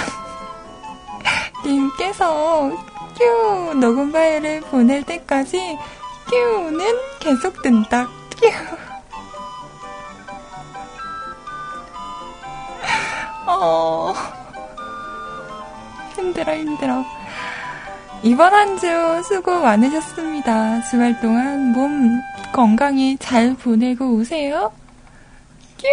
님께서 뀨 녹음 파일을 보낼 때까지 뀨는 계속 든다. 뀨. 어. 힘들어 힘들어. 이번 한 주 수고 많으셨습니다. 주말 동안 몸 건강히 잘 보내고 오세요. 뀨.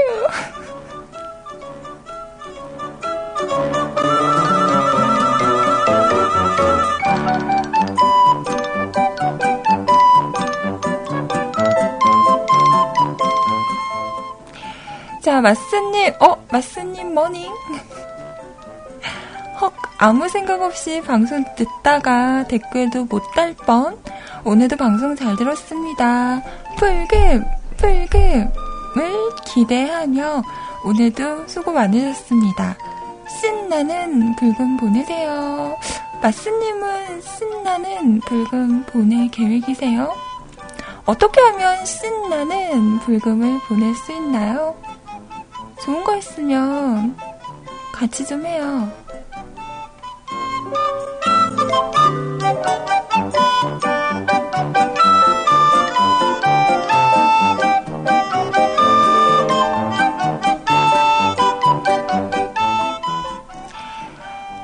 자, 마스님, 어, 마스님 머닝. 헉, 아무 생각 없이 방송 듣다가 댓글도 못 달 뻔. 오늘도 방송 잘 들었습니다. 불금, 불금을 기대하며 오늘도 수고 많으셨습니다. 신나는 불금 보내세요. 마스님은 신나는 불금 보낼 계획이세요? 어떻게 하면 신나는 불금을 보낼 수 있나요? 좋은 거 있으면 같이 좀 해요.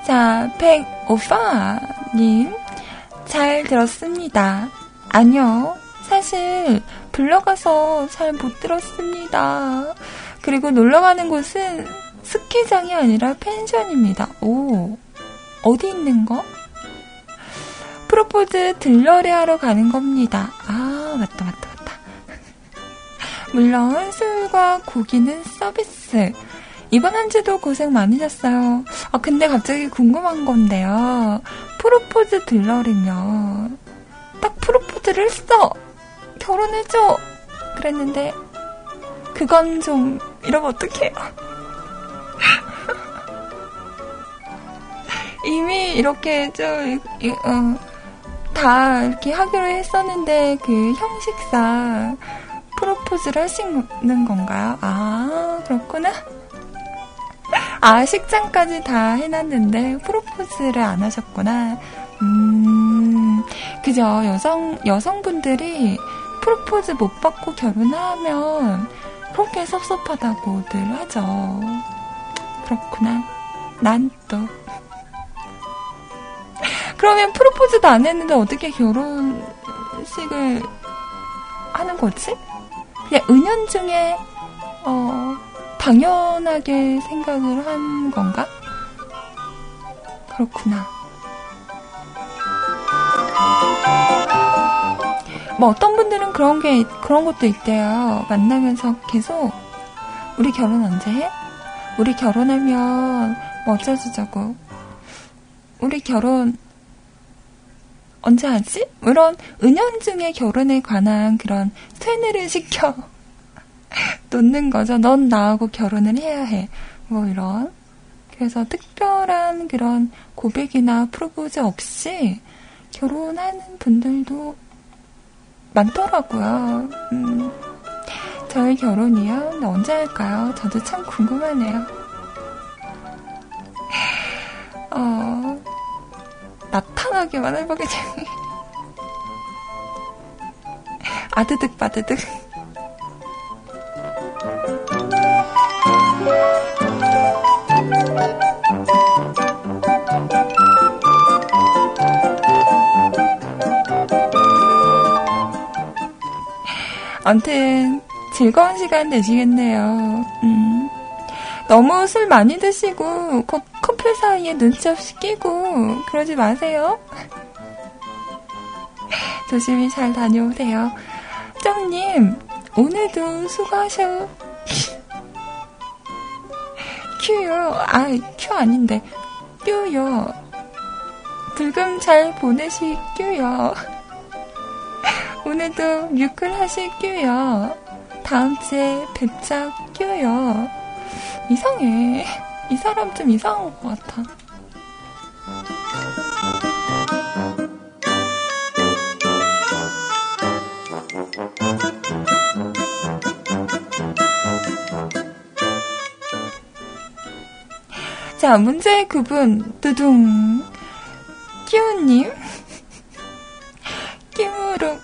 자, 백오빠님 잘 들었습니다. 아니요, 사실 불러가서 잘 못 들었습니다. 그리고 놀러가는 곳은 스키장이 아니라 펜션입니다. 오, 어디 있는 거? 프로포즈 들러리 하러 가는 겁니다. 아, 맞다 맞다 맞다. 물론 술과 고기는 서비스. 이번 한 주도 고생 많으셨어요. 아, 근데 갑자기 궁금한 건데요. 프로포즈 들러리면 딱 프로포즈를 했어! 결혼해줘! 그랬는데 그건 좀 이러면 어떡해요. 이미 이렇게 좀 어, 다 이렇게 하기로 했었는데 그 형식상 프로포즈를 하시는 건가요? 아, 그렇구나. 아, 식장까지 다 해놨는데 프로포즈를 안 하셨구나. 음, 그죠. 여성, 여성분들이 프로포즈 못 받고 결혼하면 그렇게 섭섭하다고들 하죠. 그렇구나. 난 또. 그러면 프로포즈도 안 했는데 어떻게 결혼식을 하는 거지? 그냥 은연중에 어... 당연하게 생각을 한 건가? 그렇구나. 뭐 어떤 분들은 그런 게, 그런 것도 있대요. 만나면서 계속, 우리 결혼 언제 해? 우리 결혼하면 뭐 어쩌자고. 우리 결혼 언제 하지? 이런 은연중에 결혼에 관한 그런 퇴뇌를 시켜. 놓는 거죠. 넌 나하고 결혼을 해야 해. 뭐 이런. 그래서 특별한 그런 고백이나 프로포즈 없이 결혼하는 분들도 많더라고요. 음. 저희 결혼이요? 언제 할까요? 저도 참 궁금하네요. 어, 나타나기만 해보게 되니. 아드득 바드득. 아무튼 즐거운 시간 되시겠네요. 음. 너무 술 많이 드시고 거, 커플 사이에 눈치 없이 끼고 그러지 마세요. 조심히 잘 다녀오세요. 쩡님 오늘도 수고하셔. 큐요. 아, 큐 아닌데 뀨요. 불금 잘 보내시뀨요. 오늘도 뮤클 하시뀨요. 다음주에 뵙자 뀨요. 이상해. 이 사람 좀 이상한 것 같아. 자, 문제의 그분, 두둥. 끼우님. 끼우룩,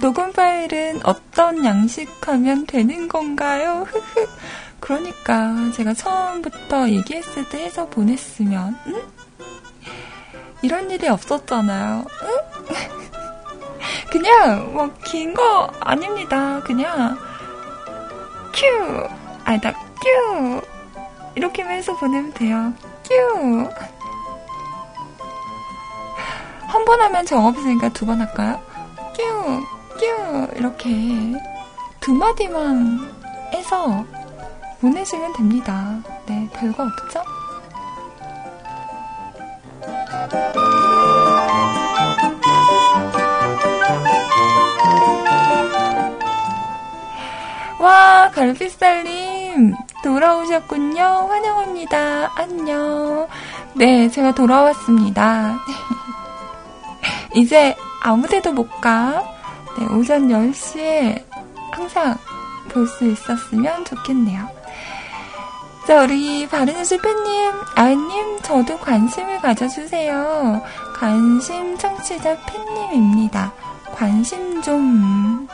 녹음 파일은 어떤 양식하면 되는 건가요? 그러니까, 제가 처음부터 얘기했을 때 해서 보냈으면, 응? 이런 일이 없었잖아요, 응? 그냥, 뭐, 긴 거 아닙니다. 그냥, 큐! 아니다, 큐! 이렇게만 해서 보내면 돼요. 뀨! 한 번 하면 정없으니까 두 번 할까요? 뀨! 뀨! 이렇게 두 마디만 해서 보내시면 됩니다. 네, 별거 없죠? 와, 갈비살님! 돌아오셨군요. 환영합니다. 안녕. 네, 제가 돌아왔습니다. 이제 아무데도 못 가. 네, 오전 열 시에 항상 볼 수 있었으면 좋겠네요. 자, 우리 바른뉴스 팬님, 아이님, 저도 관심을 가져주세요. 관심 청취자 팬님입니다. 관심 좀.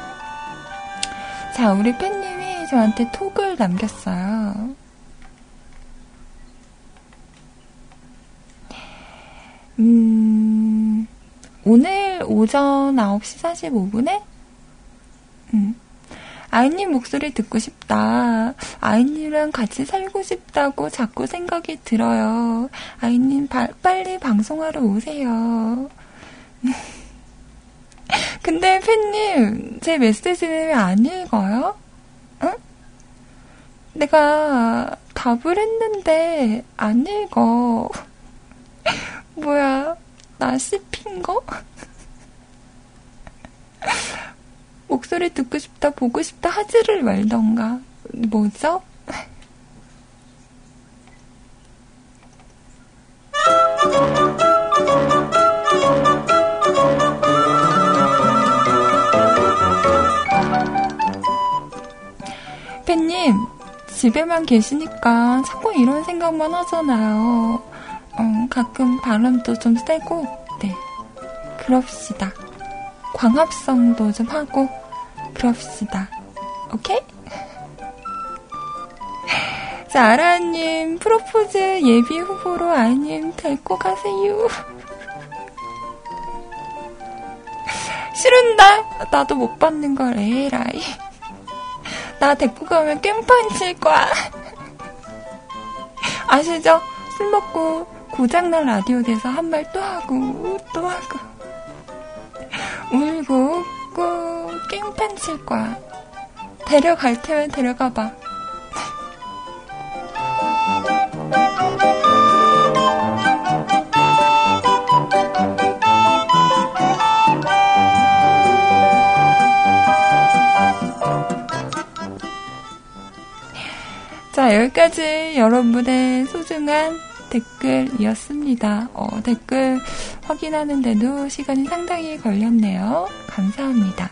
자, 우리 팬님이 저한테 톡을 남겼어요. 음, 오늘 오전 아홉 시 사십오 분에 음, 아이님 목소리 듣고 싶다. 아이님이랑 같이 살고 싶다고 자꾸 생각이 들어요. 아이님 바, 빨리 방송하러 오세요. 근데 팬님, 제 메시지는 왜 안 읽어요? 응? 내가 답을 했는데 안 읽어. 뭐야, 나 씹힌 거? 목소리 듣고 싶다, 보고 싶다 하지를 말던가. 뭐죠? 팬님, 집에만 계시니까 자꾸 이런 생각만 하잖아요. 어, 가끔 바람도 좀 세고, 네, 그럽시다. 광합성도 좀 하고 그럽시다. 오케이? 자, 아라님 프로포즈 예비 후보로 아이님 데리고 가세요. 싫은다. 나도 못 받는 걸 에라이. 나 데리고 가면 깽판 칠 거야. 아시죠? 술 먹고 고장난 라디오 돼서 한 말 또 하고 또 하고 울고 웃고 깽판 칠 거야. 데려갈 테면 데려가봐. 자, 여기까지 여러분의 소중한 댓글이었습니다. 어, 댓글 확인하는데도 시간이 상당히 걸렸네요. 감사합니다.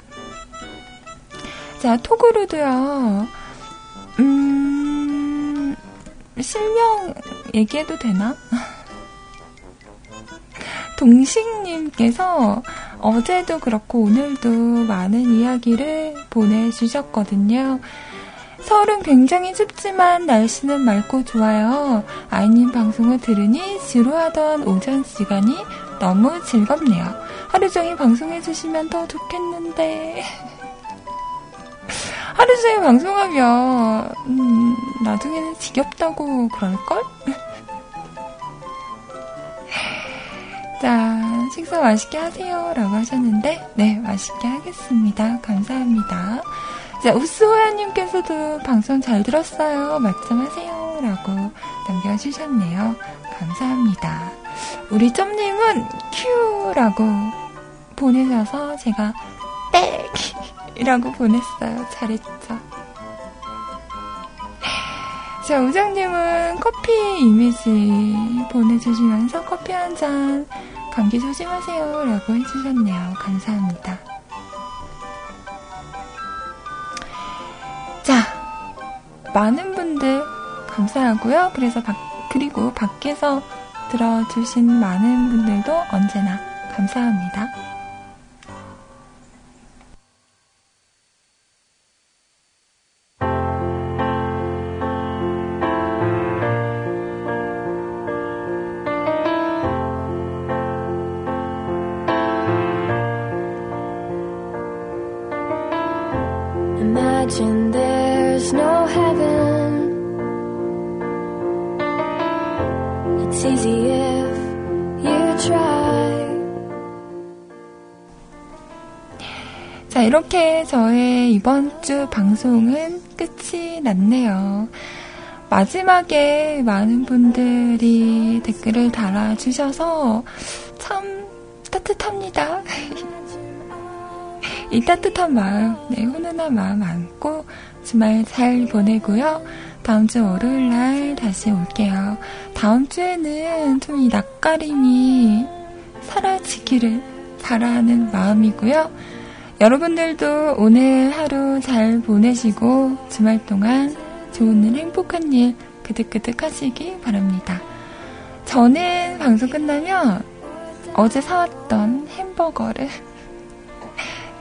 자, 톡으로도요. 음... 실명 얘기해도 되나? 동식님께서 어제도 그렇고 오늘도 많은 이야기를 보내주셨거든요. 서울은 굉장히 춥지만 날씨는 맑고 좋아요. 아이님 방송을 들으니 지루하던 오전 시간이 너무 즐겁네요. 하루종일 방송해주시면 더 좋겠는데. 하루종일 방송하면 음, 나중에는 지겹다고 그럴걸? 자, 식사 맛있게 하세요 라고 하셨는데, 네, 맛있게 하겠습니다. 감사합니다. 자, 우스호야님께서도 방송 잘 들었어요. 말씀하세요. 라고 남겨주셨네요. 감사합니다. 우리 점님은 큐라고 보내셔서 제가 빽이라고 보냈어요. 잘했죠. 자, 우정님은 커피 이미지 보내주시면서 커피 한 잔 감기 조심하세요. 라고 해주셨네요. 감사합니다. 자, 많은 분들 감사하고요. 그래서 바, 그리고 밖에서 들어주신 많은 분들도 언제나 감사합니다. Imagine there's no heaven. It's easy if you try. 자, 이렇게 저의 이번 주 방송은 끝이 났네요. 마지막에 많은 분들이 댓글을 달아주셔서 참 따뜻합니다. 이 따뜻한 마음, 네, 훈훈한 마음 안고 주말 잘 보내고요. 다음 주 월요일 날 다시 올게요. 다음 주에는 좀 이 낯가림이 사라지기를 바라는 마음이고요. 여러분들도 오늘 하루 잘 보내시고 주말 동안 좋은 일, 행복한 일 그득그득 하시기 바랍니다. 저는 방송 끝나면 어제 사왔던 햄버거를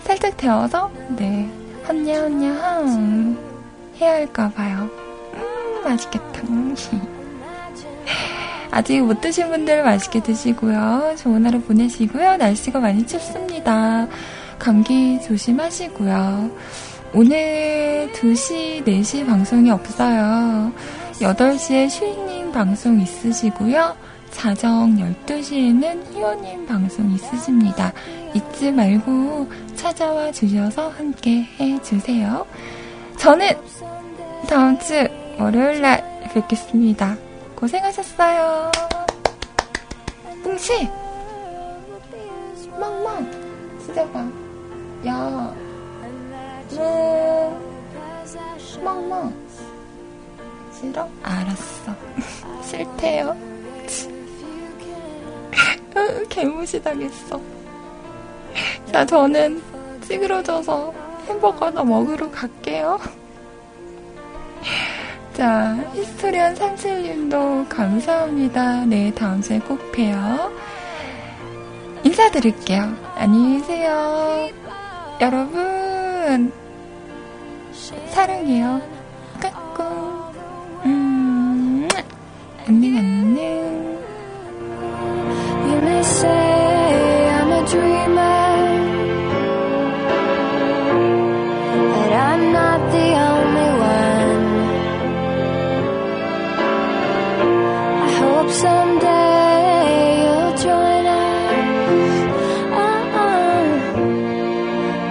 살짝 데워서 네 헌냐헌냐헌 해야 할까봐요. 음 맛있겠다. 아직 못 드신 분들 맛있게 드시고요. 좋은 하루 보내시고요. 날씨가 많이 춥습니다. 감기 조심하시고요. 오늘 두 시, 네 시 방송이 없어요. 여덟 시에 슈이님 방송 있으시고요. 자정 열두 시에는 희원님 방송 있으십니다. 잊지 말고 찾아와 주셔서 함께 해주세요. 저는 다음 주 월요일날 뵙겠습니다. 고생하셨어요. 뭉치! 멍멍! 찢어봐. 야. 뭐. 멍멍. 싫어? 알았어. 싫대요. 개무시 당했어. 자, 저는 찌그러져서 햄버거 하나 먹으러 갈게요. 자, 히스토리언 삼칠님도 감사합니다. 네, 다음 주에 꼭 봬요. 인사드릴게요. 안녕히 계세요. 여러분, 사랑해요. 까꿍. 음, 안녕, 안녕. You may say I'm a dreamer, but I'm not the only one. I hope someday you'll join us, uh-uh,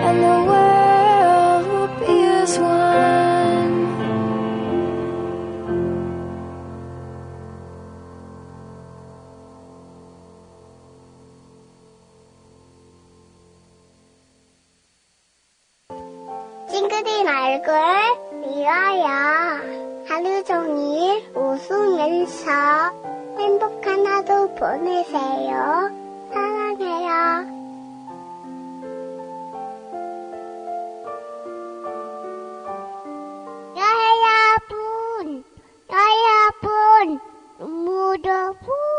and the world will be as one. 찡그린 얼굴 미워요. 하루 종일 웃으면서 행복한 하루 보내세요. 사랑해요. 여러분, 여러분, 무더운